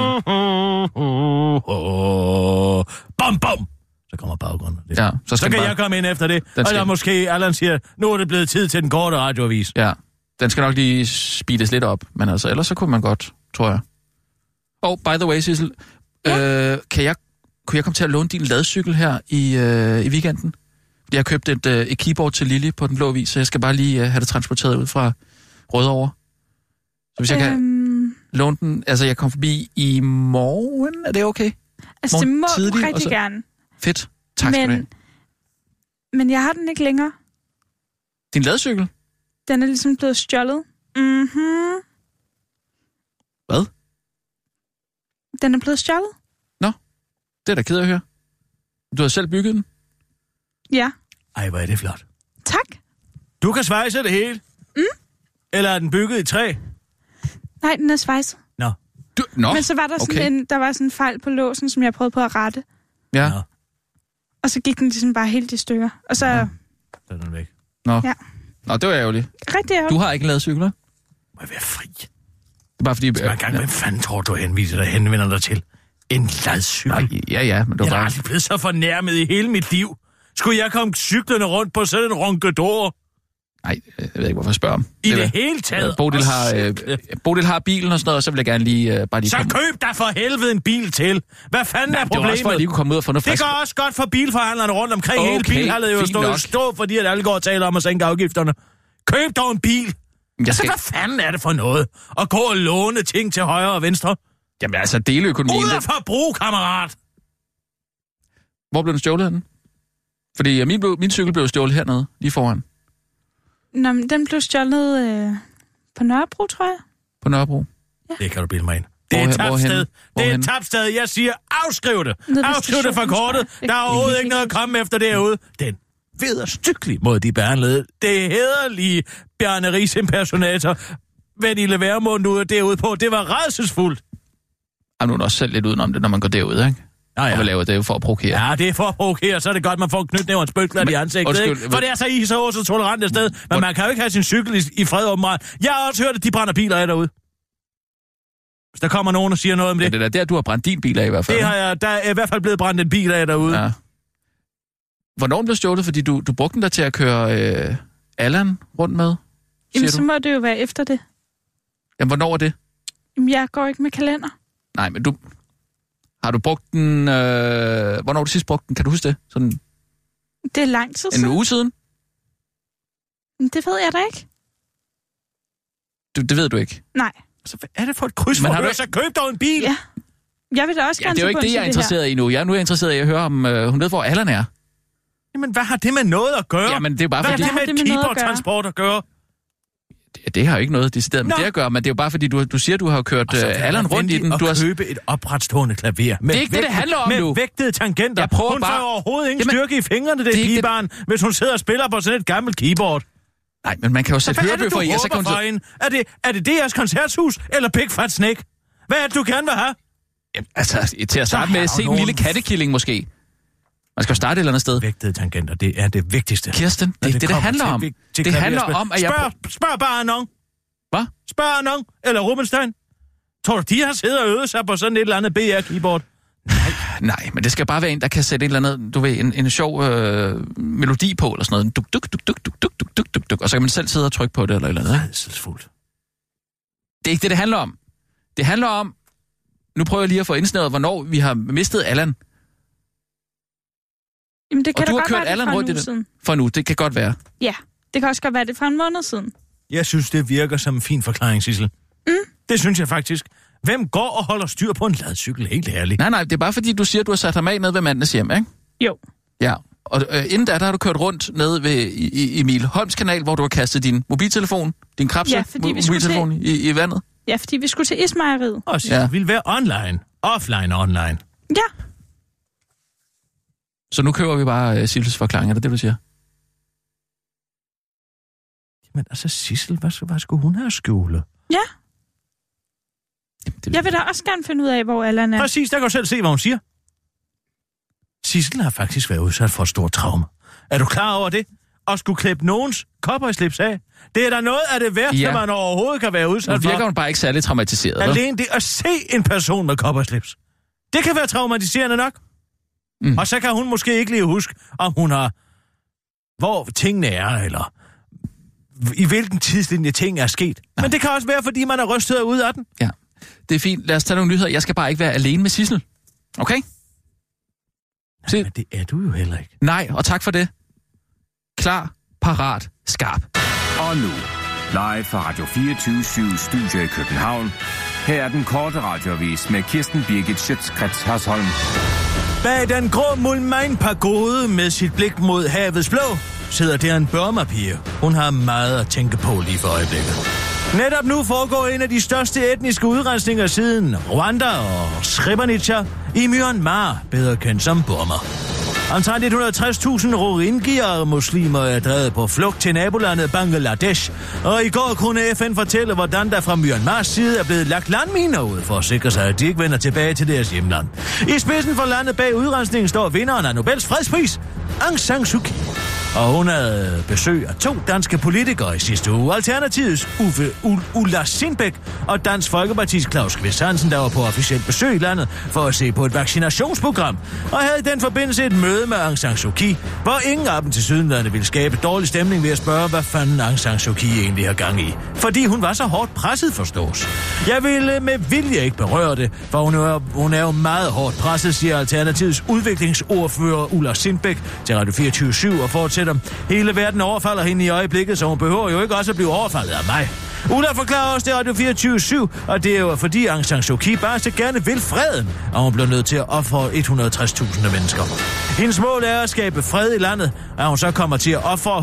Bom, bom! Så kommer baggrunden. Ja, så, så kan bare... jeg komme ind efter det, den og der måske Allan siger, nu er det blevet tid til den korte radioavis. Ja, den skal nok lige speedes lidt op, men altså, ellers så kunne man godt, tror jeg. Oh, by the way, Sissel, ja. øh, kan jeg, kunne jeg komme til at låne din ladcykel her i, øh, i weekenden? Jeg har købt et, øh, et keyboard til Lille på den blå vis, så jeg skal bare lige øh, have det transporteret ud fra Rødovre. Så hvis jeg øhm... kan låne den, altså jeg kom forbi i morgen, er det okay? Altså morgen det må tidlig, rigtig så... gerne. Fedt, tak skal du have. Men jeg har den ikke længere. Din ladcykel? Den er ligesom blevet stjålet. Mhm. Hvad? Den er blevet stjålet. Nå, det er da ked af at høre. Du har selv bygget den? Ja. Ej, hvor er det flot. Tak. Du kan svejse det hele? Mm. Eller er den bygget i træ? Nej, den er svejset. Nå. Du, nå. Men så var der sådan, okay. en, der var sådan en fejl på låsen, som jeg prøvede på at rette. Ja. Nå. Og så gik den ligesom bare helt i stykker. Og så... Nå. Så er den væk. Nå. Ja. Nå, det var ærgerligt. Rigtig ærgerligt. Du har ikke lavet cykler? Må jeg være fri? Det er bare fordi... Så gang, ja. Hvem fanden tror du henviser dig, henvender dig til? En ladcykel? Nej, ja, ja, men du var bare... Jeg er aldrig blevet så fornærmet i hele mit liv. Skulle jeg komme cyklerne rundt på sådan en ronkedor? Nej, jeg ved ikke, hvorfor jeg spørger om. I det, det hele taget? Bodil har, øh, Bodil har bilen og sådan noget, og så vil jeg gerne lige... Øh, bare lige så komme. Køb dig for helvede en bil til! Hvad fanden nej, er problemet? Det var også for, at lige kunne komme ud og få noget frisk. Det går også godt for bilforhandlerne rundt omkring. Okay, hele bilhallet jo stå, stå, fordi at alle går og taler om at sænke afgifterne. Køb dog en bil! Jeg skal... Altså, hvad fanden er det for noget? At gå og låne ting til højre og venstre? Jamen altså, deleøkonomien... Ud af forbrug, kammerat! Hvor blev den stjålet henne? Fordi min, blev, min cykel blev stjålet hernede, lige foran. Nå, men den blev stjålet øh, på Nørrebro, tror jeg. På Nørrebro? Ja. Det kan du bilde mig ind. Det er et tabsted. Det er et tabsted. Jeg siger, afskriv det. Afskriv det fra kortet. Der er overhovedet ikke noget at komme efter derude. Den vederstykkelige måde, de behandlede. Det hederlige Bjarne Riis impersonator. Hvad de lader væremånden ud derude på, det var rædselsfuldt. Jamen, nu er du også selv lidt udenom det, når man går derude, ikke? Ah, ja. Og man laver det for at provokere. Ja, det er for at provokere, så er det godt, man får en knytnæverens bøtklart i ansigtet, ikke? For det er så i så også tolerant et sted, men man kan jo ikke have sin cykel i, i fred åbenbart. Jeg har også hørt, at de brænder biler af derude. Hvis der kommer nogen og siger noget om det. Ja, det er der, du har brændt din bil af i hvert fald. Det har jeg, der er i hvert fald blevet brændt en bil af derude. Ja. Hvornår blev stjålet, fordi du, du brugte den der til at køre øh, Allan rundt med? Jamen, så må du? Det jo være efter det. Jamen, hvornår er det? Jamen, jeg går ikke med kalender. Nej, men du... Har du brugt den... Øh, hvornår har du sidst brugt den? Kan du huske det? Sådan, det er lang tid siden. En uge siden? Det ved jeg da ikke. Du, det ved du ikke? Nej. Altså, hvad er det for et kryds? Men har du så købt dog en bil? Ja. Jeg vil da også ja, gerne... Det er jo ikke det, jeg er interesseret her. I nu. Jeg, nu er jeg interesseret i at høre, om øh, hun ved, hvor Allan er. Jamen, hvad har det med noget at gøre? Jamen, det er bare hvad fordi... Hvad har det med keyboard-transport at gøre? Det, det har jo ikke noget decideret med det at gøre, men det er jo bare fordi, du, du siger, du har kørt uh, Allan rundt i den. Du har købe et opretstående klaver. Med det er ikke vægt, det, det handler om med nu. Med vægtede tangenter. Jeg prøver hun bare... får overhovedet ingen jamen, styrke i fingrene, det, det pigebarn, det... hvis hun sidder og spiller på sådan et gammelt keyboard. Nej, men man kan jo sætte hørebøffer i. Hvad er det, du råber for hende? Er det, er det D R's Koncerthus eller Big Fat Snake? Hvad er det, du gerne vil have? Jamen, altså, til at starte med at se en lille kattekilling måske. Man skal jo starte et eller andet sted. Vægtede tangenter, det er det vigtigste. Kirsten, det er det, det, det handler om. Til, til det handler om, at jeg... Spørg, spørg bare Anon. Hvad? Spørg Anon eller Rubenstein. Tror du, de har siddet og øvet sig på sådan et eller andet B R-keyboard? Nej. Nej, men det skal bare være en, der kan sætte et eller andet, du ved, en, en sjov øh, melodi på, eller sådan noget. Duk, duk, duk, duk, duk, duk, duk, duk, duk. Og så kan man selv sidde og trykke på det, eller et eller andet. Rædselsfuldt. Det er ikke det, det handler om. Det handler om... Nu prøver jeg lige at få indsnæret, hvornår vi har mistet Allan. Jamen, det kan og du har godt kørt Allan rundt i det for nu, det kan godt være. Ja, det kan også godt være det fra en måned siden. Jeg synes, det virker som en fin forklaring, Sissel. Mm. Det synes jeg faktisk. Hvem går og holder styr på en ladcykel, helt ærligt? Nej, nej, det er bare fordi, du siger, du har sat ham af nede ved mandens hjem, ikke? Jo. Ja, og øh, inden da, der har du kørt rundt nede ved i, i Emil Holms kanal, hvor du har kastet din mobiltelefon, din krabse, ja, mo- mobiltelefon til... i, i vandet. Ja, fordi vi skulle til Ismejeriet. Og Sissel ja. Ville være online. Offline online. Ja. Så nu køber vi bare uh, Sissels forklaring, er det det, du siger? Jamen altså, Sissel, hvad, hvad skulle hun have skjule? Ja. Jamen, det... Jeg vil da også gerne finde ud af, hvor Allan er. Præcis, der kan du selv se, hvad hun siger. Sissel har faktisk været udsat for et stort traume. Er du klar over det? at skulle klippe nogens cowboyslips af. Det er da noget af det værste, ja. man overhovedet kan være udsat for. Men virker hun bare ikke særlig traumatiseret? Alene det at se en person med cowboyslips. Det kan være traumatiserende nok. Mm. Og så kan hun måske ikke lige huske, om hun har... hvor tingene er, eller... i hvilken tidslinje ting er sket. Ja. Men det kan også være, fordi man er rystet ud af den. Ja, det er fint. Lad os tage nogle nyheder. Jeg skal bare ikke være alene med Sissel. Okay? Nej, men det er du jo heller ikke. Nej, og tak for det. Klar, parat, skarp. Og nu, live fra Radio fireogtyve syv Studio i København. Her er den korte radioavis med Kirsten Birgit Schøtz-Krets Hørsholm. Bag den grå mulmain-pagode med sit blik mod havets blå, sidder der en børmerpige. Hun har meget at tænke på lige for øjeblikket. Netop nu foregår en af de største etniske udrensninger siden Rwanda og Srebrenica i Myanmar, bedre kendt som Burma. Omtrent et hundrede og tres tusind rohingyaer muslimer er drevet på flugt til nabolandet Bangladesh, og i går kunne F N fortælle, hvordan der fra Myanmars side er blevet lagt landminer ud for at sikre sig, at de ikke vender tilbage til deres hjemland. I spidsen for landet bag udrensningen står vinderen af Nobels fredspris, Aung San Suu Kyi. Og hun havde besøg af to danske politikere i sidste uge. Alternativets Uffe Ulla Sindbæk og Dansk Folkepartis Klaus Kvist Hansen, der var på officielt besøg i landet for at se på et vaccinationsprogram, og havde i den forbindelse et møde med Aung San Suu Kyi, hvor ingen af dem til sydenlandet ville skabe dårlig stemning ved at spørge, hvad fanden Aung San Suu Kyi egentlig har gang i. Fordi hun var så hårdt presset, forstås. Jeg ville med vilje ikke berøre det, for hun er, hun er jo meget hårdt presset, siger Alternativets udviklingsordfører Ulla Sindbæk til Radio fireogtyve syv og fortsætter. Hele verden overfalder hende i øjeblikket, så hun behøver jo ikke også at blive overfaldet af mig. Ulla forklarer også det Radio fireogtyve syv, og det er jo fordi Aung San Suu Kyi bare så gerne vil freden, og hun bliver nødt til at ofre et hundrede og tres tusind mennesker. Hendes mål er at skabe fred i landet, og hun så kommer til at ofre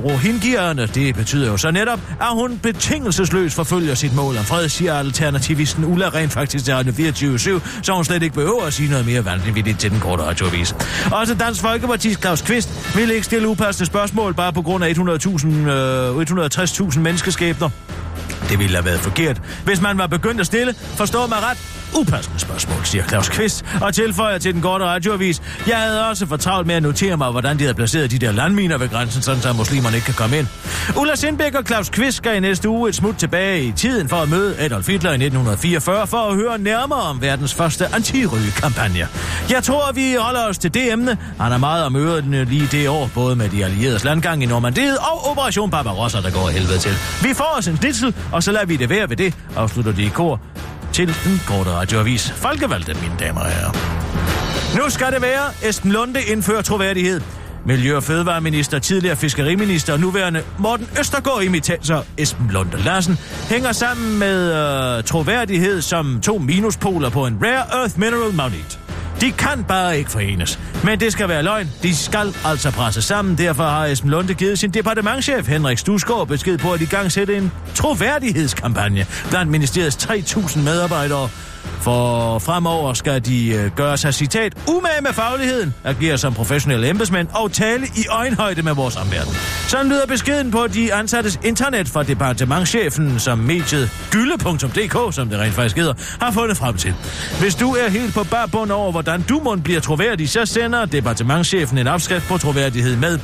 rohingyaerne. Det betyder jo så netop, at hun betingelsesløst forfølger sit mål om fred, siger alternativisten Ulla rent faktisk til Radio fireogtyve syv, så hun slet ikke behøver at sige noget mere vanvittigt til den korte radioavis. Også Dansk Folkepartis Klaus Kvist vil ikke stille upassende spørgsmål bare på grund af et hundrede tusind, øh, et hundrede og tres tusind menneskeskæbner. Det ville have været forkert, hvis man var begyndt at stille, forstår mig ret, upassende spørgsmål, siger Klaus Kvist, og tilføjer til den korte radioavis. Jeg havde også for travlt med at notere mig, hvordan de havde placeret de der landminer ved grænsen, sådan så muslimerne ikke kan komme ind. Ulla Sindbæk og Klaus Kvist skal i næste uge et smut tilbage i tiden for at møde Adolf Hitler i nitten fireogfyrre for at høre nærmere om verdens første antirygekampagne. Jeg tror, vi holder os til det emne. Han er meget om ørerne lige det år, både med de allieredes landgang i Normandiet og Operation Barbarossa, der går helvede til. Vi får os en snitsel, og så lader vi det være ved det, afslutter de i kor til den korte radioavis. Folkevalgte, mine damer og herrer. Nu skal det være, Esben Lunde indfører troværdighed. Miljø- og fødevareminister, tidligere fiskeriminister og nuværende Morten Østergaard-imitator Esben Lunde Larsen hænger sammen med øh, troværdighed som to minuspoler på en rare earth mineral magnet. De kan bare ikke forenes. Men det skal være løgn. De skal altså presse sammen. Derfor har Esben Lunde givet sin departementschef Henrik Studsgaard besked på at i gang sætte en troværdighedskampagne blandt ministeriets tre tusind medarbejdere. For fremover skal de gøre sig, citat, umage med fagligheden, agere som professionelle embedsmænd og tale i øjenhøjde med vores omverden. Sådan lyder beskeden på de ansattes internet fra departementschefen, som mediet gylde punktum d k, som det rent faktisk hedder, har fundet frem til. Hvis du er helt på bar bund over, hvordan du må blive troværdig, så sender departementschefen en opskrift på troværdighed med.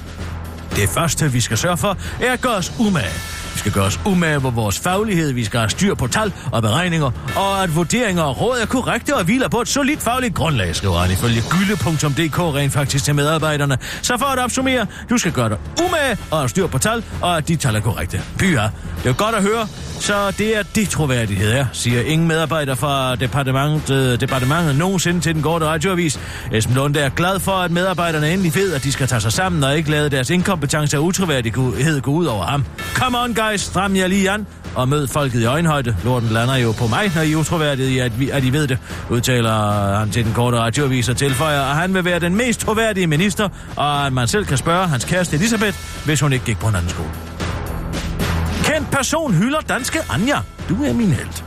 Det første, vi skal sørge for, er at gøre os umage. Vi skal gøre os umage på vores faglighed, vi skal have styr på tal og beregninger, og at vurderinger og råd er korrekte og hviler på et solidt fagligt grundlag, skriver Arne ifølge gylde punktum d k rent faktisk til medarbejderne. Så for at opsummere, du skal gøre dig umage og have styr på tal, og at de tal er korrekte. Pyha, det er godt at høre, så det er det troværdighed er, siger ingen medarbejder fra departementet, departementet nogensinde til den korte radioavis. Esben Lunde er glad for, at medarbejderne endelig ved, at de skal tage sig sammen og ikke lade deres inkompetence og utroværdighed gå ud over ham. Come on, guys. Stram jer lige an og mød folket i øjenhøjde. Lorten lander jo på mig, når I er utroværdige, at, at I ved det, udtaler han til den korte radioavis og tilføjer, at han vil være den mest troværdige minister, og at man selv kan spørge hans kæreste Elisabeth, hvis hun ikke gik på en anden skole. Kendt person hylder danske Anja. Du er min helt.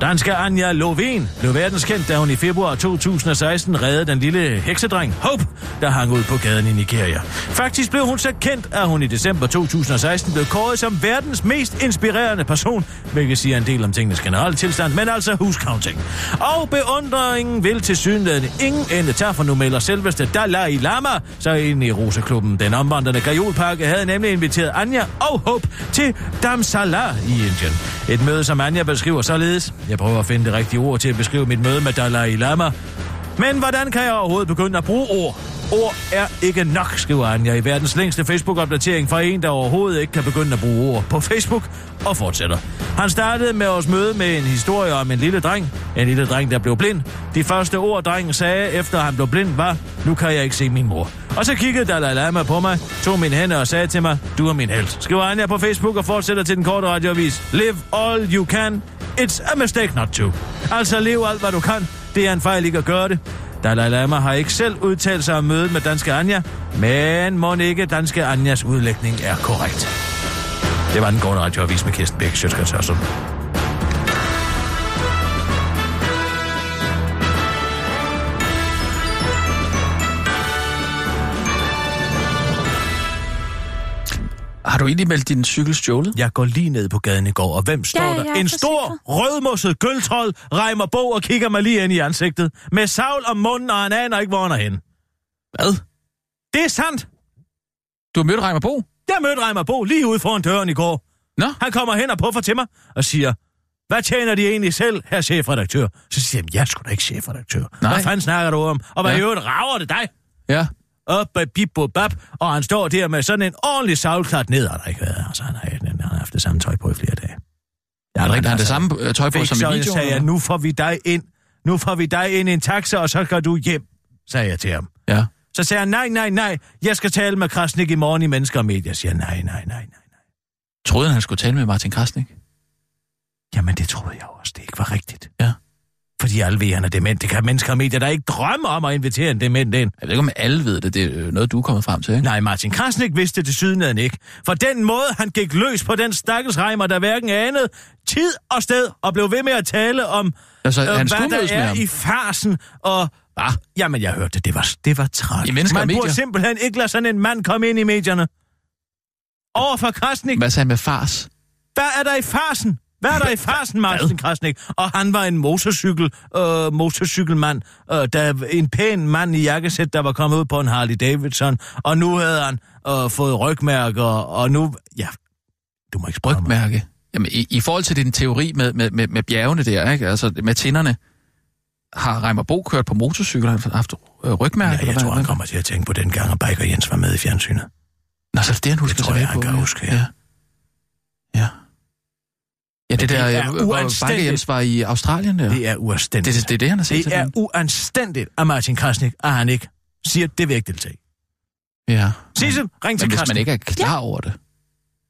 Danske Anja Lovén blev verdenskendt, da hun i februar to tusind og seksten reddede den lille heksedreng Hope, der hang ud på gaden i Nigeria. Faktisk blev hun så kendt, at hun i december to tusind og seksten blev kåret som verdens mest inspirerende person, hvilket siger en del om tingenes generelle tilstand, men altså huscounting. Og beundringen vil tilsyneladende ingen ende tage, for nu melder selveste Dalai Lama sig ind i roseklubben. Den omvandrende gajolpakke havde nemlig inviteret Anja og Hope til Damsala i Indien. Et møde, som Anja beskriver således. Jeg prøver at finde det rigtige ord til at beskrive mit møde med Dalai Lama. Men hvordan kan jeg overhovedet begynde at bruge ord? Ord er ikke nok, skriver Anja i verdens længste Facebook-opdatering fra en, der overhovedet ikke kan begynde at bruge ord på Facebook, og fortsætter. Han startede med vores møde med en historie om en lille dreng. En lille dreng, der blev blind. De første ord, drengen sagde, efter han blev blind, var, nu kan jeg ikke se min mor. Og så kiggede Dalai Lama på mig, tog mine hænder og sagde til mig, du er min helt. Skriver Anja på Facebook og fortsætter til den korte radioavis. Live all you can. It's a mistake not to. Altså, lev alt, hvad du kan. Det er en fejl ikke at gøre det. Dalai Lama har ikke selv udtalt sig om mødet med Danske Anja, men mon ikke Danske Anjas udlægning er korrekt. Det var den gående radioavis med Kirsten Birgit Schøtz-Krets Hørsø. Har du egentlig meldt din cykel stjålet? Jeg går lige ned på gaden i går, og hvem står ja, der? En stor, rødmosset gøltrold, Reimer Bo og kigger mig lige ind i ansigtet. Med savl om munden, og han aner ikke, hvor han er henne. Hvad? Det er sandt. Du har mødt Reimer Bo? Jeg mødte Reimer Bo lige ude foran døren i går. Nå? Han kommer hen og puffer til mig og siger, hvad tjener de egentlig selv, herr chefredaktør? Så siger jeg, jeg er sgu da ikke chefredaktør. Nej. Hvad fanden snakker du om? Og hvad ja. I øvrigt rager det dig? Ja. Op af bip-bop-bap, og han står der med sådan en ordentlig savlklart ned, og der ikke været, altså han har, han har haft det samme tøj på i flere dage. Jeg har ikke haft det samme tøj på som i videoen? Så sagde jeg, nu får vi dig ind, nu får vi dig ind i en taxa, og så går du hjem, sagde jeg til ham. Ja. Så sagde han, nej, nej, nej, jeg skal tale med Krasnik i morgen i Mennesker og Medier. Jeg siger, nej, nej, nej, nej, nej. Troede han, han skulle tale med Martin Krasnik? Jamen, det troede jeg også, det ikke var rigtigt. Ja. Fordi alle ved, han er dement. Det kan Mennesker og Medier, der ikke drømmer om at invitere en dement ind. Jeg ved ikke, om alle ved det. Det er noget, du er kommet frem til, ikke? Nej, Martin Krasnik vidste det tilsyneladende ikke. For den måde, han gik løs på den stakkels Reimer, der hverken anede tid og sted, og blev ved med at tale om, altså, øh, hvad der er i farsen, og... Ah, jamen, jeg hørte det. Det var, det var tragisk. Man burde simpelthen ikke lade sådan en mand komme ind i medierne. Overfor Krasnik... Hvad sagde han med fars? Hvad er der i farsen? Hvad er der i farsen, Martin Krasnik? Og han var en motorcykel, øh, motorcykelmand. Øh, der, en pæn mand i jakkesæt, der var kommet ud på en Harley Davidson. Og nu havde han øh, fået rygmærker, og nu... Ja, du må ikke spørge rygmærke. Mig. Jamen, i, i forhold til din teori med, med, med, med bjergene der, ikke? Altså med tinderne, har Reimer Bo kørt på motorcykel, han har haft øh, rygmærker? Ja, jeg tror, han kommer til at tænke på den gang, og Biker Jens var med i fjernsynet. Nå, så det er han husker det tror jeg, han kan huske, ja. Ja. ja. Ja, det, det der, er hvor Biker Jens var i Australien der. Det er uanstændigt. Det, det, det er det, han har set. Det er uanstændigt af Martin Krasnik, at han ikke siger, det vil jeg ikke deltage. Ja. Sissel, ring til Krasnik. Men hvis man ikke er klar over det.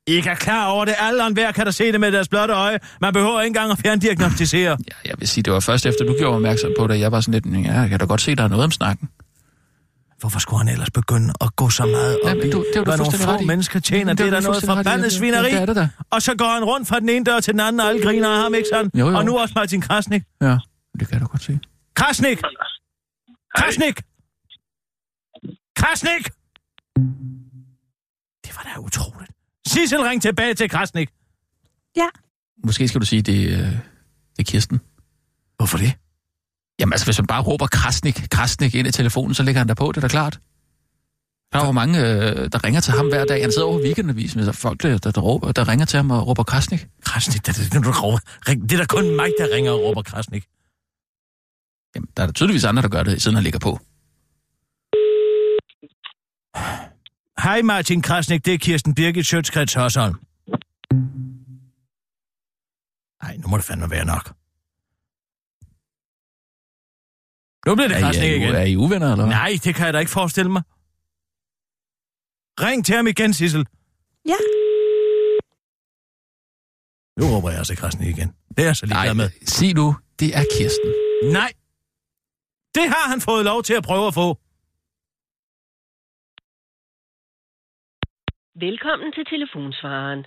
Ikke er klar over det. Alle og enhver kan da se det med deres blotte øje. Man behøver ikke engang at fjerndiagnostisere. Ja, jeg vil sige, det var først efter, du gjorde opmærksom på det. Jeg var sådan lidt, ja, jeg kan da godt se, der er noget om snakken. Hvorfor skulle han ellers begynde at gå så meget op i, hvad nogle få mennesker tjener? Det, det er da noget forbandet svineri. Ja, det det der. Og så går han rundt fra den ene dør til den anden, og alle griner af ham, ikke sådan? Jo, jo. Og nu også Martin Krasnik. Ja, det kan du godt se. Krasnik! Krasnik! Krasnik! Det var da utroligt. Sissel, ring tilbage til Krasnik. Ja. Måske skal du sige, det, det er Kirsten. Hvorfor det? Jamen altså, hvis man bare råber Krasnik, Krasnik ind i telefonen, så ligger han der på, det er da klart. Der er jo mange, der ringer til ham hver dag. Han sidder over Weekendavisen, hvis der er folk, der, der, råber, der ringer til ham og råber Krasnik. Krasnik, det er, det er da kun mig, der ringer og råber Krasnik. Jamen, der er der tydeligvis andre, der gør det, siden han ligger på. Hej Martin Krasnik, det er Kirsten Birgit Schøtz-Krets Hørsø. Nej, nu må det fandme være nok. Nu bliver det Krasnik igen. Er I uvenner, eller hvad? Nej, det kan jeg da ikke forestille mig. Ring til ham igen, Sissel. Ja. Nu råber jeg altså Krasnik igen. Det er så lige der med. Sig nu, det er Kirsten. Nej. Det har han fået lov til at prøve at få. Velkommen til telefonsvareren.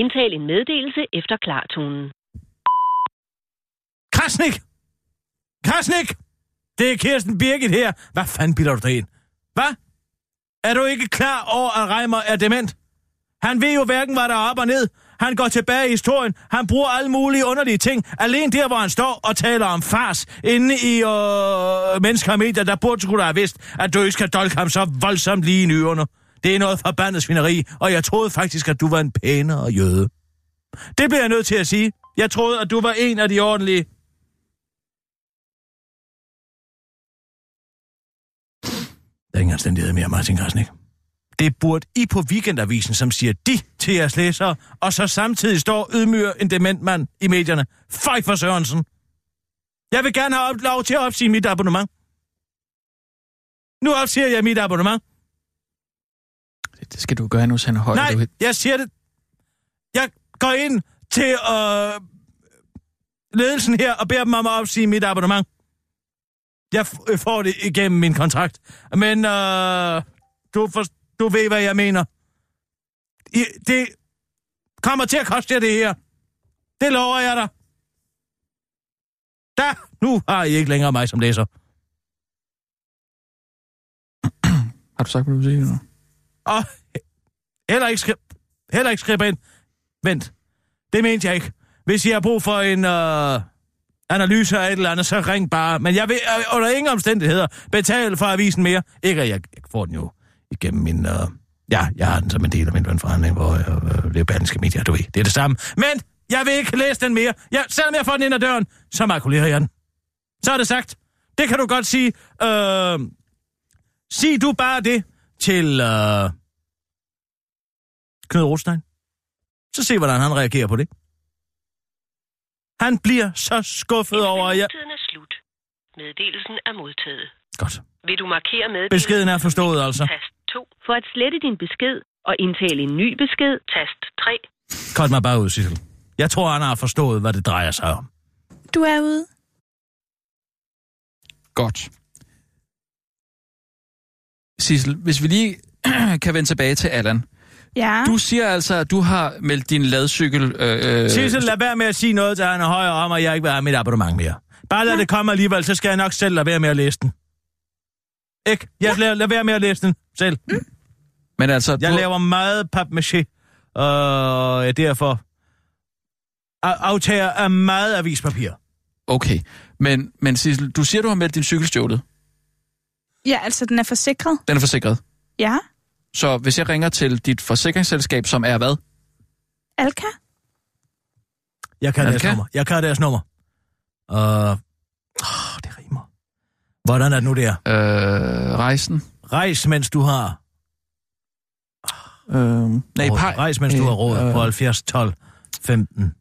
Indtal en meddelelse efter klartonen. Krasnik! Krasnik! Det er Kirsten Birgit her. Hvad fanden bilder du dig ind? Hvad? Er du ikke klar over, at Reimer er dement? Han ved jo hverken, hvad der er op og ned. Han går tilbage i historien. Han bruger alle mulige underlige ting. Alene der, hvor han står og taler om fars inde i øh, mennesker og medier, der burde skulle have vidst, at du ikke skal dolke ham så voldsomt lige i nyerne. Det er noget forbandet svineri, og jeg troede faktisk, at du var en pænere jøde. Det bliver jeg nødt til at sige. Jeg troede, at du var en af de ordentlige. Der er ingen anstændighed mere, Martin Krasnik. Det burde I på Weekendavisen, som siger de til jeres læsere, og så samtidig står ydmyger en dementmand i medierne. Fej for Sørensen! Jeg vil gerne have lov til at opsige mit abonnement. Nu opsiger jeg mit abonnement. Det, det skal du gøre nu, så han holder Nej, du... jeg siger det. Jeg går ind til øh, ledelsen her og beder dem om at opsige mit abonnement. Jeg f- får det igennem min kontrakt. Men øh, du forstår... Du ved, hvad jeg mener. I, det kommer til at koste jer det her. Det lover jeg dig. Da, nu har I ikke længere mig som læser. Har du sagt, hvad du vil sige nu? Og heller ikke, skri- heller ikke skrive ind. Vent, det mente jeg ikke. Hvis I har brug for en øh, analyse af et eller andet, så ring bare. Men jeg vil øh, under ingen omstændigheder betale for avisen mere. Ikke, at jeg, jeg får den jo. Igennem min... Øh, ja, jeg har den som en del af min lønforhandling, hvor øh, det er Danske Medier, du ved. Det er det samme. Men jeg vil ikke læse den mere. Jeg, selvom jeg får den ind ad døren, så makulerer jeg den. Så er det sagt. Det kan du godt sige. Øh, sig du bare det til øh, Knud Rothstein. Så se, hvordan han reagerer på det. Han bliver så skuffet over... at jeg... Tiden er slut. Meddelelsen er modtaget. Godt. Vil du markere med... Beskeden er forstået, altså. Tast to. For at slette din besked og indtale en ny besked, tast tre. Kort mig bare ud, Sissel. Jeg tror, Anna har forstået, hvad det drejer sig om. Du er ude. Godt. Sissel, hvis vi lige kan vende tilbage til Allan. Ja. Du siger altså, at du har meldt din ladcykel... Øh, Sissel, lad være med at sige noget til Anna Højer om, at jeg ikke vil have mit abonnement mere. Bare lad ja. det komme alligevel, så skal jeg nok selv lade være med at læse den. Ikke? Jeg ja. lader være med at læse den selv. Mm. Men altså... Jeg du... laver meget papmaché, og jeg derfor aftager af meget avispapir. Okay, men, men Sissel, du siger, du har meldt din cykel stjålet. Ja, altså den er forsikret. Den er forsikret? Ja. Så hvis jeg ringer til dit forsikringsselskab, som er hvad? Alka. Jeg kan Alka? deres nummer. Jeg kan deres nummer. Og... Uh... Oh, det rimer. Hvordan er det nu der? Øh, rejsen. Rejs, mens du har... Øh, nej, par... Rejs, mens øh, du har råd øh, på halvfjerds, tolv, femten.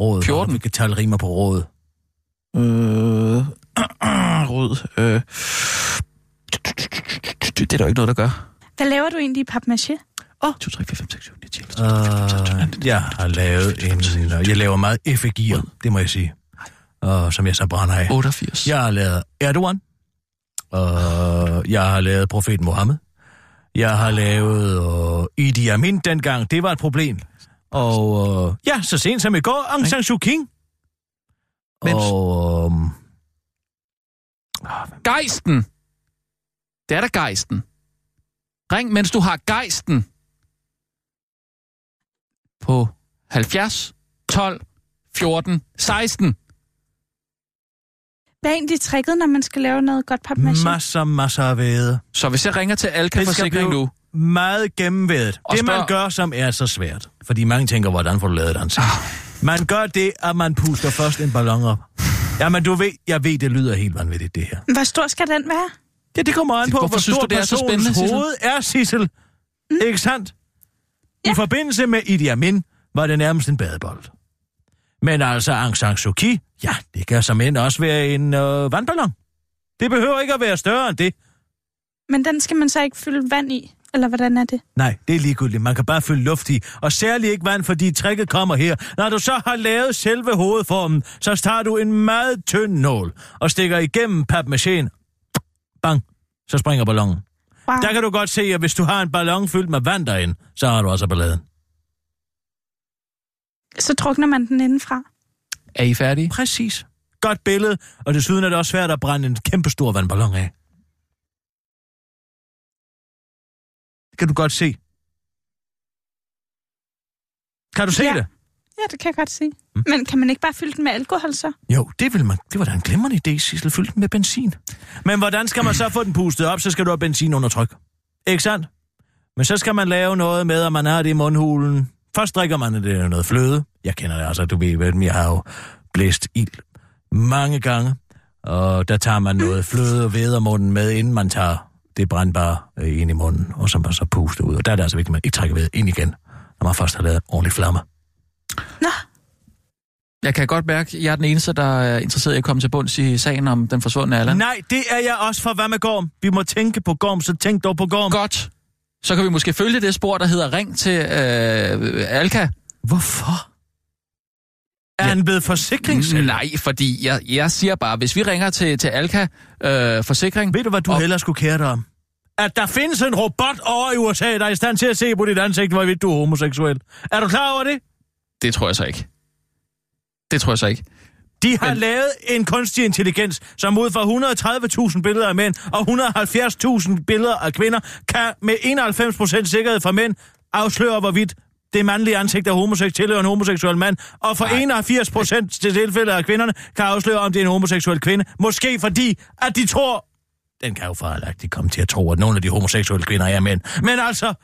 Råd. fjorten. Hvilket tal rimer på råd? Øh, øh, råd. Øh. Det er der jo ikke noget, der gør. Hvad laver du egentlig i papmaché? Åh, to, tre, fire, fem, seks, syv, ni, ti, elleve, tolv, tretten, fjorten, femten, seksten, sytten, atten, nitten, tyve, jeg har lavet en... Jeg laver meget F G'er, det må jeg sige. Uh, som jeg så brænder af. otteogfirs. Jeg har lavet Erdogan. Uh, jeg har lavet profeten Mohammed. Jeg har lavet uh, Idi Amin dengang. Det var et problem. Og uh, ja, så sent som i går, Aung San Suu Kyi. Og... Um... Gejsten! Det er da gejsten. Ring, mens du har gejsten. På halvfjerds, tolv, fjorten, seksten. Hvad er egentlig tricket, når man skal lave noget godt papmaché? Masser, masser af væde. Så hvis jeg ringer til Alka Forsikring nu... meget gennemvædet. Det spørg... man gør, som er så svært. Fordi mange tænker, hvordan får du lavet et ansigt? Ah. Man gør det, at man puster først en ballon op. Jamen du ved, jeg ved, det lyder helt vanvittigt, det her. Hvor stor skal den være? Ja, det kommer an på, hvorfor hvor stor du, personens er så hoved er, Sissel. Mm. Ikke sandt? Ja. I forbindelse med Idi Amin var det nærmest en badebold. Men altså Aung San Suu Kyi, ja, det kan som end også være en øh, vandballon. Det behøver ikke at være større end det. Men den skal man så ikke fylde vand i, eller hvordan er det? Nej, det er ligegyldigt. Man kan bare fylde luft i, og særligt ikke vand, fordi tricket kommer her. Når du så har lavet selve hovedformen, så tager du en meget tynd nål og stikker igennem papmachéen. Bang, så springer ballonen. Wow. Der kan du godt se, at hvis du har en ballon fyldt med vand derinde, så har du også balladen. Så drukner man den indenfra. Er I færdige? Præcis. Godt billede, og desuden er det også svært at brænde en kæmpe stor vandballon af. Det kan du godt se. Kan du se ja. det? Ja, det kan jeg godt se. Mm. Men kan man ikke bare fylde den med alkohol så? Jo, det ville man. Det var da en glimrende idé, Sissel. Fylde den med benzin. Men hvordan skal man så få den pustet op? Så skal du have benzin under tryk. Ikke sandt? Men så skal man lave noget med, at man har det i mundhulen. Først drikker man det noget fløde. Jeg kender det altså, du ved, jeg har jo blæst ild mange gange. Og der tager man noget fløde og vedermunden med, inden man tager det brændbare ind i munden. Og så man så puster ud. Og der er det altså vigtigt, at man ikke trækker ved ind igen, når man først har lavet ordentlig flamme. Nå. Jeg kan godt mærke, at jeg er den eneste, der er interesseret i at komme til bunds i sagen om den forsvundne Allan. Nej, det er jeg også for. Hvad med Gorm? Vi må tænke på Gorm, så tænk dog på Gorm. Godt. Så kan vi måske følge det spor, der hedder ring til øh, Alka. Hvorfor? Er han blevet forsikringssælger? Nej, fordi jeg, jeg siger bare, hvis vi ringer til, til Alka øh, Forsikring... Ved du, hvad du og... hellere skulle kære dig om? At der findes en robot over i U S A, der er i stand til at se på dit ansigt, hvorvidt du er homoseksuel. Er du klar over det? Det tror jeg så ikke. Det tror jeg så ikke. De har Men... lavet en kunstig intelligens, som ud fra et hundrede og tredive tusind billeder af mænd og et hundrede og halvfjerds tusind billeder af kvinder, kan med enoghalvfems procent sikkerhed for mænd afsløre, hvorvidt det mandlige ansigt af homoseksuel og en homoseksuel mand, og for enogfirs procent til tilfælde af kvinderne kan afsløre, om det er en homoseksuel kvinde. Måske fordi, at de tror... Den kan jo forlagtigt komme til at tro, at nogle af de homoseksuelle kvinder er mænd. Men altså,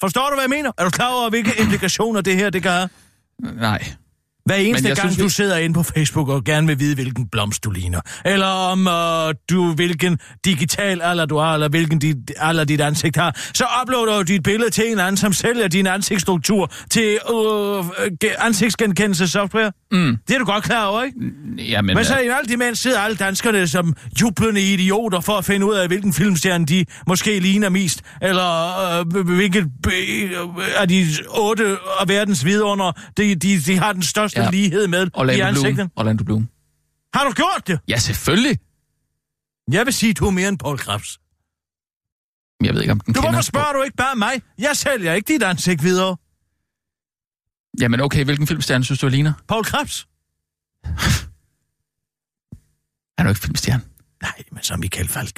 forstår du, hvad jeg mener? Er du klar over, hvilke implikationer det her, det kan have? Nej. Hver eneste gang, synes, du sidder inde på Facebook og gerne vil vide, hvilken blomst du ligner, eller om øh, du hvilken digital alder du har, eller hvilken dit, alder dit ansigt har, så uploader du dit billede til en eller anden, som sælger din ansigtsstruktur til øh, ansigtsgenkendelsessoftware. Mm. Det er du godt klar over, ikke? Jamen, Men så øh... i alt imens sidder alle danskerne som jublende idioter for at finde ud af, hvilken filmstjerne de måske ligner mest, eller øh, hvilket øh, af de otte af verdens vidunder, de, de, de har den største ja. lighed med Orlando i ansigten. Orlando Bloom. Har du gjort det? Ja, selvfølgelig. Jeg vil sige, du er mere end Poul Krebs. Jeg ved ikke, om den du, kender... Hvorfor spørger du ikke bare mig? Jeg sælger ikke dit ansigt videre. Jamen okay, hvilken filmstjerne synes du ligner? Poul Krebs. Han er jo ikke filmstjerne. Nej, men så Michael Falch.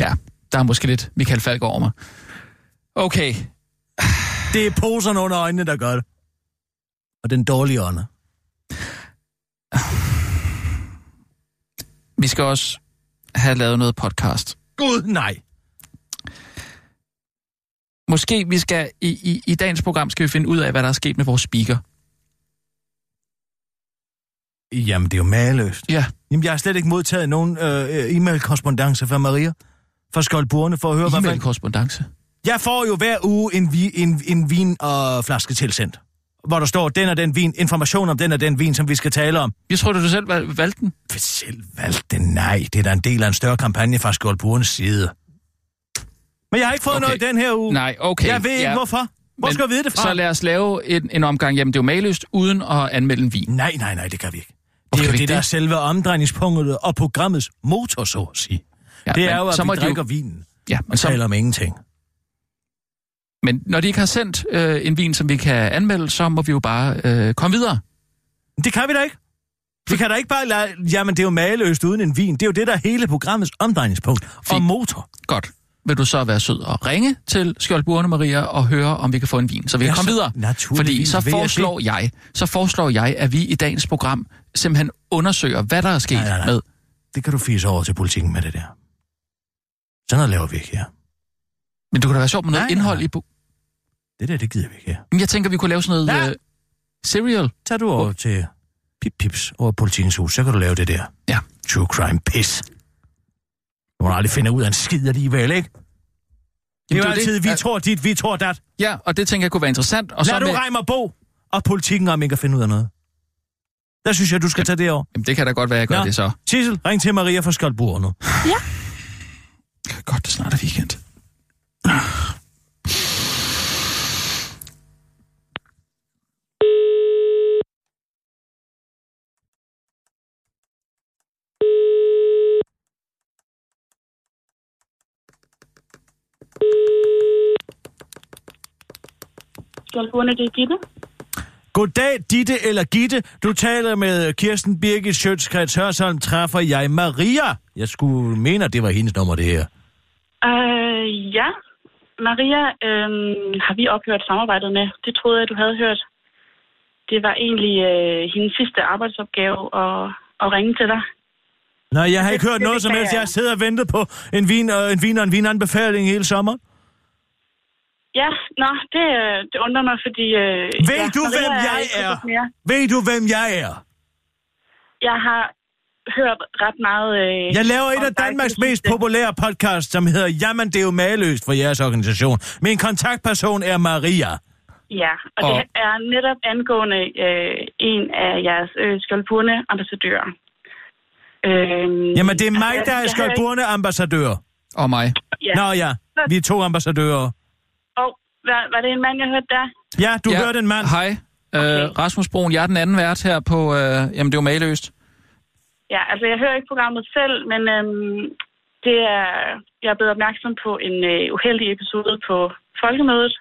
Ja, der er måske lidt Michael Falch over mig. Okay. Det er poserne under øjnene, der gør det. Og den dårlige ånder. Vi skal også have lavet noget podcast. Gud, nej. Måske vi skal, i, i, i dagens program, skal vi finde ud af, hvad der er sket med vores speaker. Jamen, det er jo mageløst. Ja. Jamen, jeg har slet ikke modtaget nogen øh, e-mail-korrespondance fra Maria, fra Skoldburene, for at høre, hvad man... E-mail-korrespondance? Jeg får jo hver uge en, vi, en, en vin og flaske tilsendt, hvor der står, den og den vin, information om den og den vin, som vi skal tale om. Jeg tror, du selv valgte den. For selv valgte den? Nej, det er da en del af en større kampagne fra Skoldburens side. Men jeg har ikke fået okay. noget i den her uge. Nej, okay. Jeg ved ikke, ja. hvorfor. Hvor Men skal jeg vide det fra? Så lad os lave en, en omgang, jamen det er jo mageløst, uden at anmelde en vin. Nej, nej, nej, det kan vi ikke. Hvorfor det er jo det, der det? selve omdrejningspunktet og programmets motor, så at sige. Ja, det er jo, at vi drikker jo... vinen ja, og så... taler om ingenting. Men når de ikke har sendt øh, en vin, som vi kan anmelde, så må vi jo bare øh, komme videre. Det kan vi da ikke. Vi kan da ikke bare lade... Jamen, det er jo mageløst uden en vin. Det er jo det, der er hele programmets omdrejningspunkt og motor. Godt. Vil du så være sød og ringe til Skjoldburne Maria og høre, om vi kan få en vin, så vi kan komme videre? Fordi så foreslår jeg, så foreslår jeg, at vi i dagens program simpelthen undersøger, hvad der er sket nej, nej, nej. med... Det kan du fise over til Politiken med det der. Sådan noget laver vi ikke her. Men du kunne da være sjovt med noget nej, indhold nej. i... Det der, det gider vi ikke her. Men jeg tænker, vi kunne lave sådan noget... Øh, serial. Tag du over til Pip Pips over Politikens Hus, så kan du lave det der. Ja. True crime piss. Du må aldrig finde ud af en skid alligevel, ikke? Det er jo altid, det. vi tror dit, vi tror dat. Ja, og det tænker jeg kunne være interessant. Og så lad med... du Reimer Bo og Politikken om ikke at finde ud af noget. Der synes jeg, du skal tage det over. Jamen, det kan da godt være, jeg gør Nå. det så. Sissel, ring til Maria fra Skoldborg nu. Ja. Godt, det snart er weekend. Skjoldburene, det er Gitte. Goddag, Ditte eller Gitte. Du taler med Kirsten Birgit Schøtz-Krets Hørsø. Træffer jeg Maria? Jeg skulle mene, at det var hendes nummer, det her. Øh, ja. Maria, øh, har vi ophørt samarbejdet med. Det troede jeg, du havde hørt. Det var egentlig øh, hendes sidste arbejdsopgave at, at ringe til dig. Nej, jeg har ikke hørt noget som helst. Jeg sidder og venter på en vin og en vin og en vinanbefaling hele sommer. Ja, nå, det, det undrer mig, fordi... Øh, ved ja, du, Maria, hvem jeg er? er? Ved du, hvem jeg er? Jeg har hørt ret meget... Øh, jeg laver et af Danmarks mest populære podcast, som hedder Jamen, det er jo mageløst for jeres organisation. Min kontaktperson er Maria. Ja, og, og... det er netop angående øh, en af jeres øh, skjoldbundne ambassadører. Øhm, Jamen, det er mig, der er skjoldbundne ambassadør. Og mig. Ja. Nå ja, vi er to ambassadører. Oh, var, var det en mand, jeg hørte der? Ja, du ja. hørte en mand. Hej, okay. øh, Rasmus Bro, jeg er den anden vært her på, øh, jamen det er jo mageløst. Ja, altså jeg hører ikke programmet selv, men øhm, det er, jeg er blevet opmærksom på en øh, uheldig episode på Folkemødet,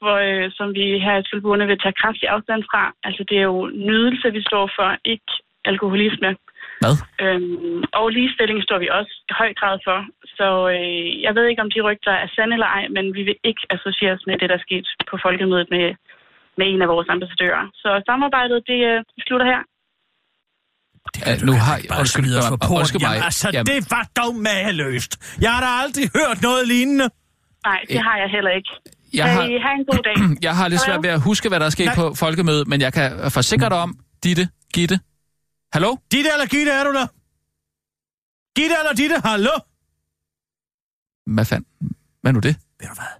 hvor, øh, som vi her i Skjoldbundne vil tage kraftig afstand fra. Altså det er jo nydelse, vi står for, ikke alkoholisme. Hvad? Øhm, og ligestilling står vi også i høj grad for, så øh, jeg ved ikke, om de rygter er sande eller ej, men vi vil ikke associeres med det, der skete på Folkemødet med, med en af vores ambassadører. Så samarbejdet, det øh, slutter her. Det kan Æh, nu har jeg bare skidt os for porten. Jamen altså, Jamen. det var dog mageløst. Jeg har da aldrig hørt noget lignende. Nej, det har jeg heller ikke. Jeg har, hey, have en god dag. Jeg har lidt svært ved at huske, hvad der er sket Nej. på Folkemødet, men jeg kan forsikre dig om, Ditte, Gitte. Hallo? Ditte eller Gitte, er du der? Gitte eller Ditte, hallo? Hvad fanden? Hvad nu det? Ved du hvad?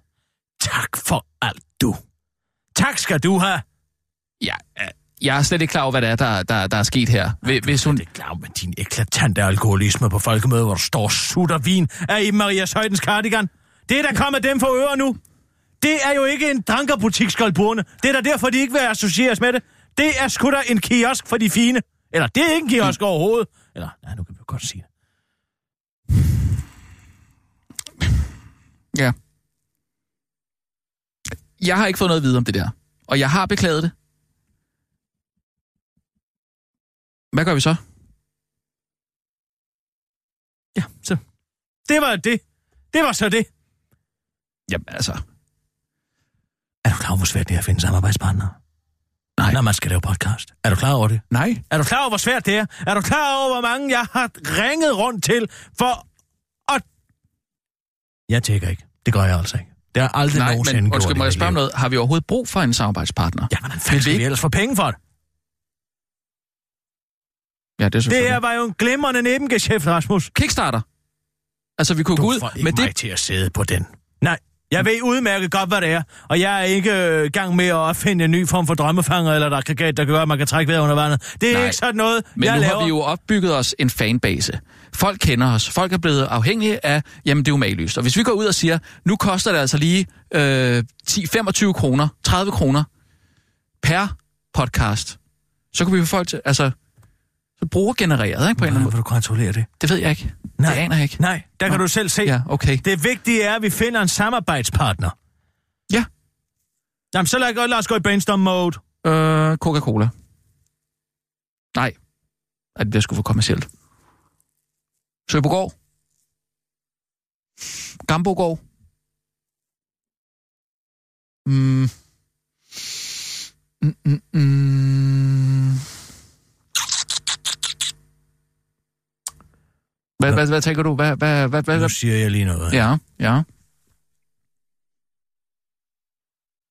Tak for alt, du. Tak skal du have. Ja, jeg er slet ikke klar over, hvad det er, der, der, der er sket her. Hvis hun... Jeg er ikke klar over, med din eklatante alkoholisme på Folkemødet, hvor der står sutter vin af Iben Maria Søjdens cardigan. Det er der kommer dem for øre nu. Det er jo ikke en drankerbutik, Skjoldbundne. Det er da derfor, de ikke vil associeres med det. Det er sgu da en kiosk for de fine. Eller det er ikke en kiosk hmm. overhovedet. Eller, nej, nu kan vi jo godt sige det. Ja. Jeg har ikke fået noget at vide om det der. Og jeg har beklaget det. Hvad gør vi så? Ja, så. Det var det. Det var så det. Jamen altså. Er du klar over, hvor svært det er at finde samarbejdspartnere? Nej. Når man skal lave podcast. Er du klar over det? Nej. Er du klar over, hvor svært det er? Er du klar over, hvor mange jeg har ringet rundt til for at... Jeg tjekker ikke. Det gør jeg altså ikke. Det har aldrig Nej, nogensinde men, gjort. Nej, men undskyld, må jeg spørge noget? Har vi overhovedet brug for en samarbejdspartner? Jamen, han fanden skal vi ellers få penge for det. Ja, det, det her var jo en glimrende nebengeschæft, Rasmus. Kickstarter. Altså, vi kunne du gå ud med det. Du får ikke mig til at sidde på den. Nej. Jeg ved udmærket godt, hvad det er, og jeg er ikke i gang med at opfinde en ny form for drømmefanger, eller der kan, der kan gøre, at man kan trække vejret under vandet. Det er Nej, ikke sådan noget, men jeg nu laver. Har vi jo opbygget os en fanbase. Folk kender os. Folk er blevet afhængige af, jamen det er jo mageløst. Og hvis vi går ud og siger, nu koster det altså lige øh, ti, femogtyve kroner, tredive kroner per podcast, så kan vi få folk til, altså... brugergenereret, ikke, på en eller anden måde. Vil du kontrollere det? Det ved jeg ikke. Nej. Det aner jeg ikke. Nej, der kan Nå. du selv se. Ja, okay. Det vigtige er, at vi finder en samarbejdspartner. Ja. Jamen, så lad, jeg, lad os gå i brainstorm mode. Øh, Coca-Cola. Nej. Ej, det bliver sgu for kommercielt. Søbogård. Gambogård. Mm. Mm, mm, mm. Hvad, hvad, hvad tænker du? Hvad, hvad, hvad, hvad, nu siger jeg lige noget. Ja, ja.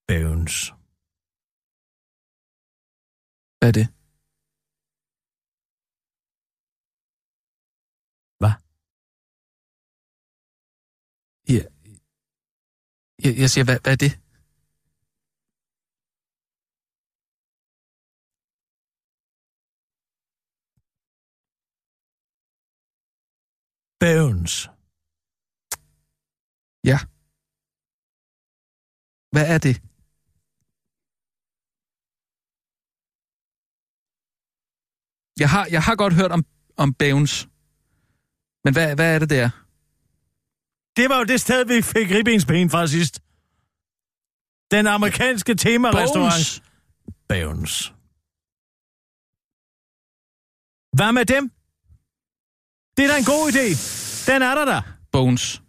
Bævens. Hvad er det? Hvad? Ja. Jeg, jeg siger, hvad, hvad er det? Bævns. Ja. Hvad er det? Jeg har, jeg har godt hørt om, om bævns. Men hvad, hvad er det der? Det var jo det sted, vi fik ribbenspæn fra sidst. Den amerikanske temarestaurant. bounce. Hvad med dem? Det er da en god idé. Den er der da. Bones.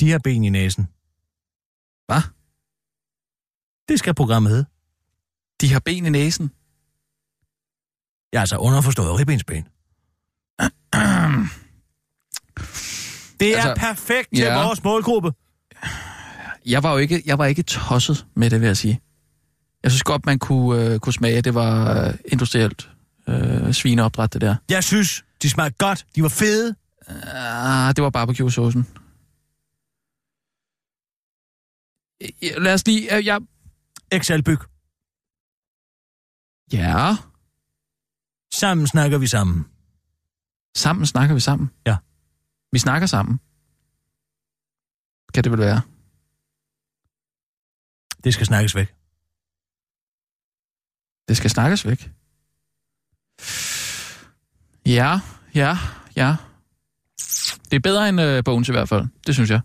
De har ben i næsen. Hvad? Det skal programmet hedde. De har ben i næsen? Jeg er altså underforstået ribbensben. Det er altså, perfekt til ja. vores målgruppe. Jeg var jo ikke, jeg var ikke tosset med det, vil jeg sige. Jeg synes godt, man kunne, øh, kunne smage, at det var øh, industrielt øh, svineopdræt, det der. Jeg synes, de smagte godt. De var fede. Ah, det var barbecue-saucen. Lad os lige... Øh, jeg... Excel-byg. Ja. Sammen snakker vi sammen. Sammen snakker vi sammen? Ja. Vi snakker sammen. Kan det vel være? Det skal snakkes væk. Det skal snakkes væk. Ja, ja, ja. Det er bedre end øh, Bones i hvert fald. Det synes jeg.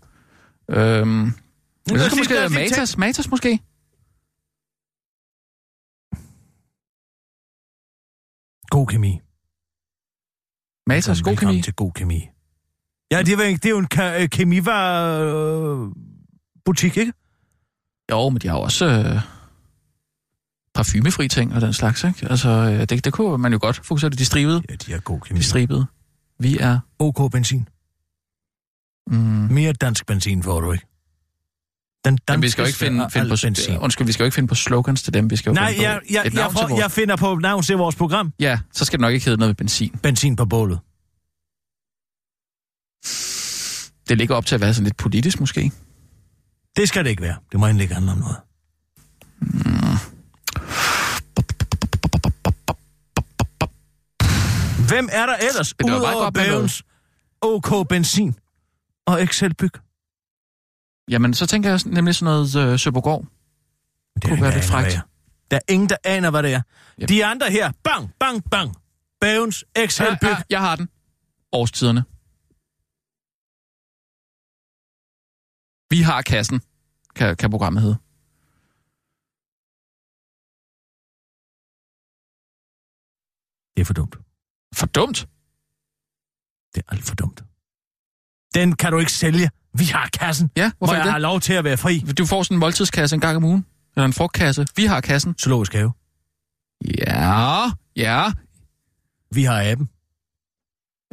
Øhm, det skal måske Matas, Matas måske? God kemi. Matas, god kemi. Til god kemi. Ja, det er jo en, det er jo en ke- kemivarebutik, øh, ikke? Jo, men de har også... Øh... parfumefri ting og den slags, ikke? Altså, det, det kunne man jo godt fokusere på. De stribede. Ja, de er god kemi. De stribede. Vi er... OK benzin. Mm. Mere dansk benzin får du ikke. Den danske vi skal jo ikke finde, finde på benzin. Undskyld, vi skal jo ikke finde på slogans til dem. Vi skal jo Nej, finde jeg, jeg, jeg, jeg, vores... jeg finder på navn til vores program. Ja, så skal det nok ikke hedde noget med benzin. Benzin på bålet. Det ligger op til at være sådan lidt politisk, måske. Det skal det ikke være. Det må endelig ikke handle om noget. Mm. Hvem er der ellers, udover Bævens, OK Benzin og Excel Byg? Jamen, så tænker jeg nemlig sådan noget øh, Søborgård. Det kunne være lidt frækt. Der er ingen, der aner, hvad det er. Jamen. De andre her, bang, bang, bang. Bævens, Excel Byg. Ja, ja, jeg har den. Årstiderne. Vi har kassen, kan, kan programmet hedde. Det er for dumt. For dumt? Det er alt for dumt. Den kan du ikke sælge. Vi har kassen. Ja, hvorfor jeg det? Har lov til at være fri. Du får sådan en måltidskasse en gang om ugen. Eller en frugtkasse. Vi har kassen. Zoologisk have. Ja, ja. Vi har aben.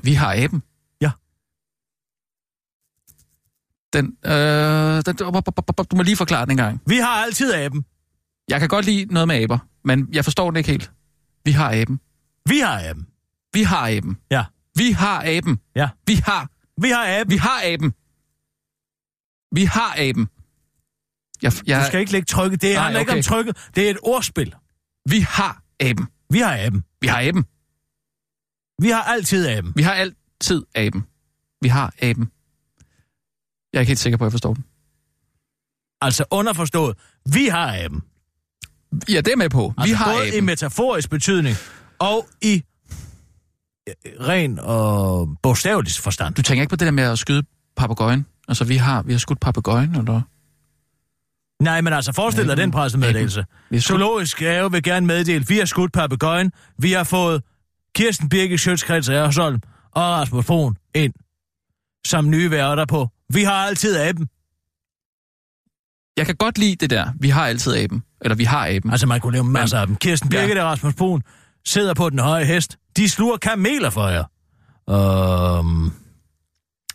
Vi har aben? Ja. Den, øh... Den, du må lige forklare den en gang. Vi har altid aben. Jeg kan godt lide noget med aber, men jeg forstår den ikke helt. Vi har aben. Vi har aben. Vi har aben. Ja. Vi har aben. Ja. Vi har. Vi har aben. Vi har aben. Vi har aben. Jeg, jeg... Du skal ikke lægge trykket. Det handler okay. ikke om trykket. Det er et ordspil. Vi har aben. Vi har aben. Vi har aben. Vi har altid aben. Vi har altid aben. Vi har aben. Jeg er ikke helt sikker på, at jeg forstår den. Altså underforstået. Vi har aben. Ja, det er med på. Vi altså, har både aben. I metaforisk betydning og i... ren og bogstaveligt forstand. Du tænker ikke på det der med at skyde papegøjen? Altså, vi har, vi har skudt papegøjen, eller? Nej, men altså, forestil dig den pressemeddelelse. Zoologisk Have vil gerne meddele, vi har skudt papegøjen, vi har fået Kirsten Birgit Schøtz-Krets Hørsø og Rasmus Bro ind, som nye værter på. Vi har altid aben. Jeg kan godt lide det der, vi har altid aben. Eller vi har aben. Altså, man kunne lave masser af dem. Kirsten Birgit ja. og Rasmus Bro sidder på den høje hest. De sluger kameler for jer. Um,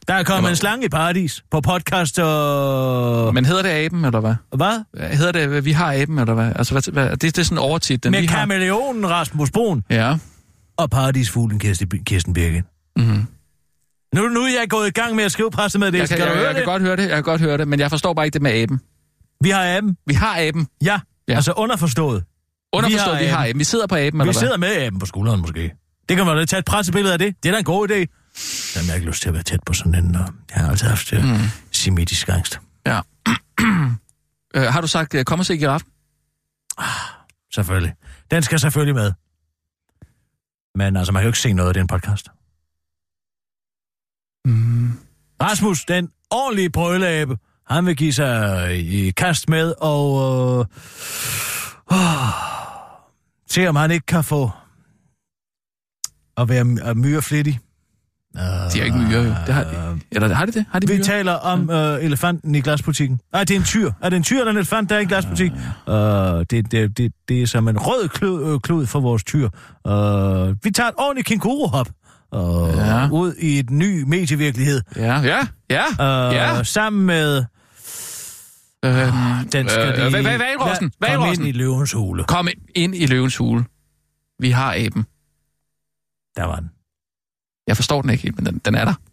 der er kommet Jamen. en slange i paradis på podcast og... Men hedder det aben, eller hvad? Hvad? Hedder det, vi har aben, eller hvad? Altså, hvad, hvad det, det er sådan overtit, den vi har. Med kameleonen Rasmus Bro. Ja. Og paradisfuglen Kirsten Birgit. Mhm. Nu, nu er jeg gået i gang med at skrive pressemeddelelsen. Jeg kan, jeg, jeg kan godt høre det, jeg kan godt høre det, men jeg forstår bare ikke det med aben. Vi har aben. Vi har aben. Ja, ja. Altså underforstået. Underforstået, vi har, vi har aben. Vi sidder på aben, eller vi hvad? Vi sidder med aben på skulderen, måske. Det kan man da tage et pressebillede af det. Det er da en god idé. Jamen, jeg har ikke lyst til at være tæt på sådan en, og jeg har altid haft mm. semitisk angst. Ja. øh, har du sagt, kom og se giraffen? Ah, selvfølgelig. Den skal selvfølgelig med. Men altså, man kan jo ikke se noget af den podcast. Mm. Rasmus, den ordentlige brøleabe, Han vil give sig i kast med og øh, øh, se, om han ikke kan få at være myreflittig. Øh, de er ikke myrer, jo. Det har de. Eller har de det? Har de vi myrer? Taler om øh, elefanten i glasbutikken. Nej, det er en tyr. Er det en tyr eller en elefant, der er i glasbutikken? Øh, det, det, det, det er som en rød klud, øh, klud for vores tyr. Øh, vi tager et ordentligt kænguruhop. Og ja. Ud i et ny medievirkelighed. Ja, ja, ja. Uh, ja. Sammen med... Uh, uh, den skal uh, de... Hvad, hvad, hvad i Rossen? Hvad Kom i ind i løvens hule. Kom ind i løvens hule. Vi har aben. Der var den. Jeg forstår den ikke helt, men den, den er der.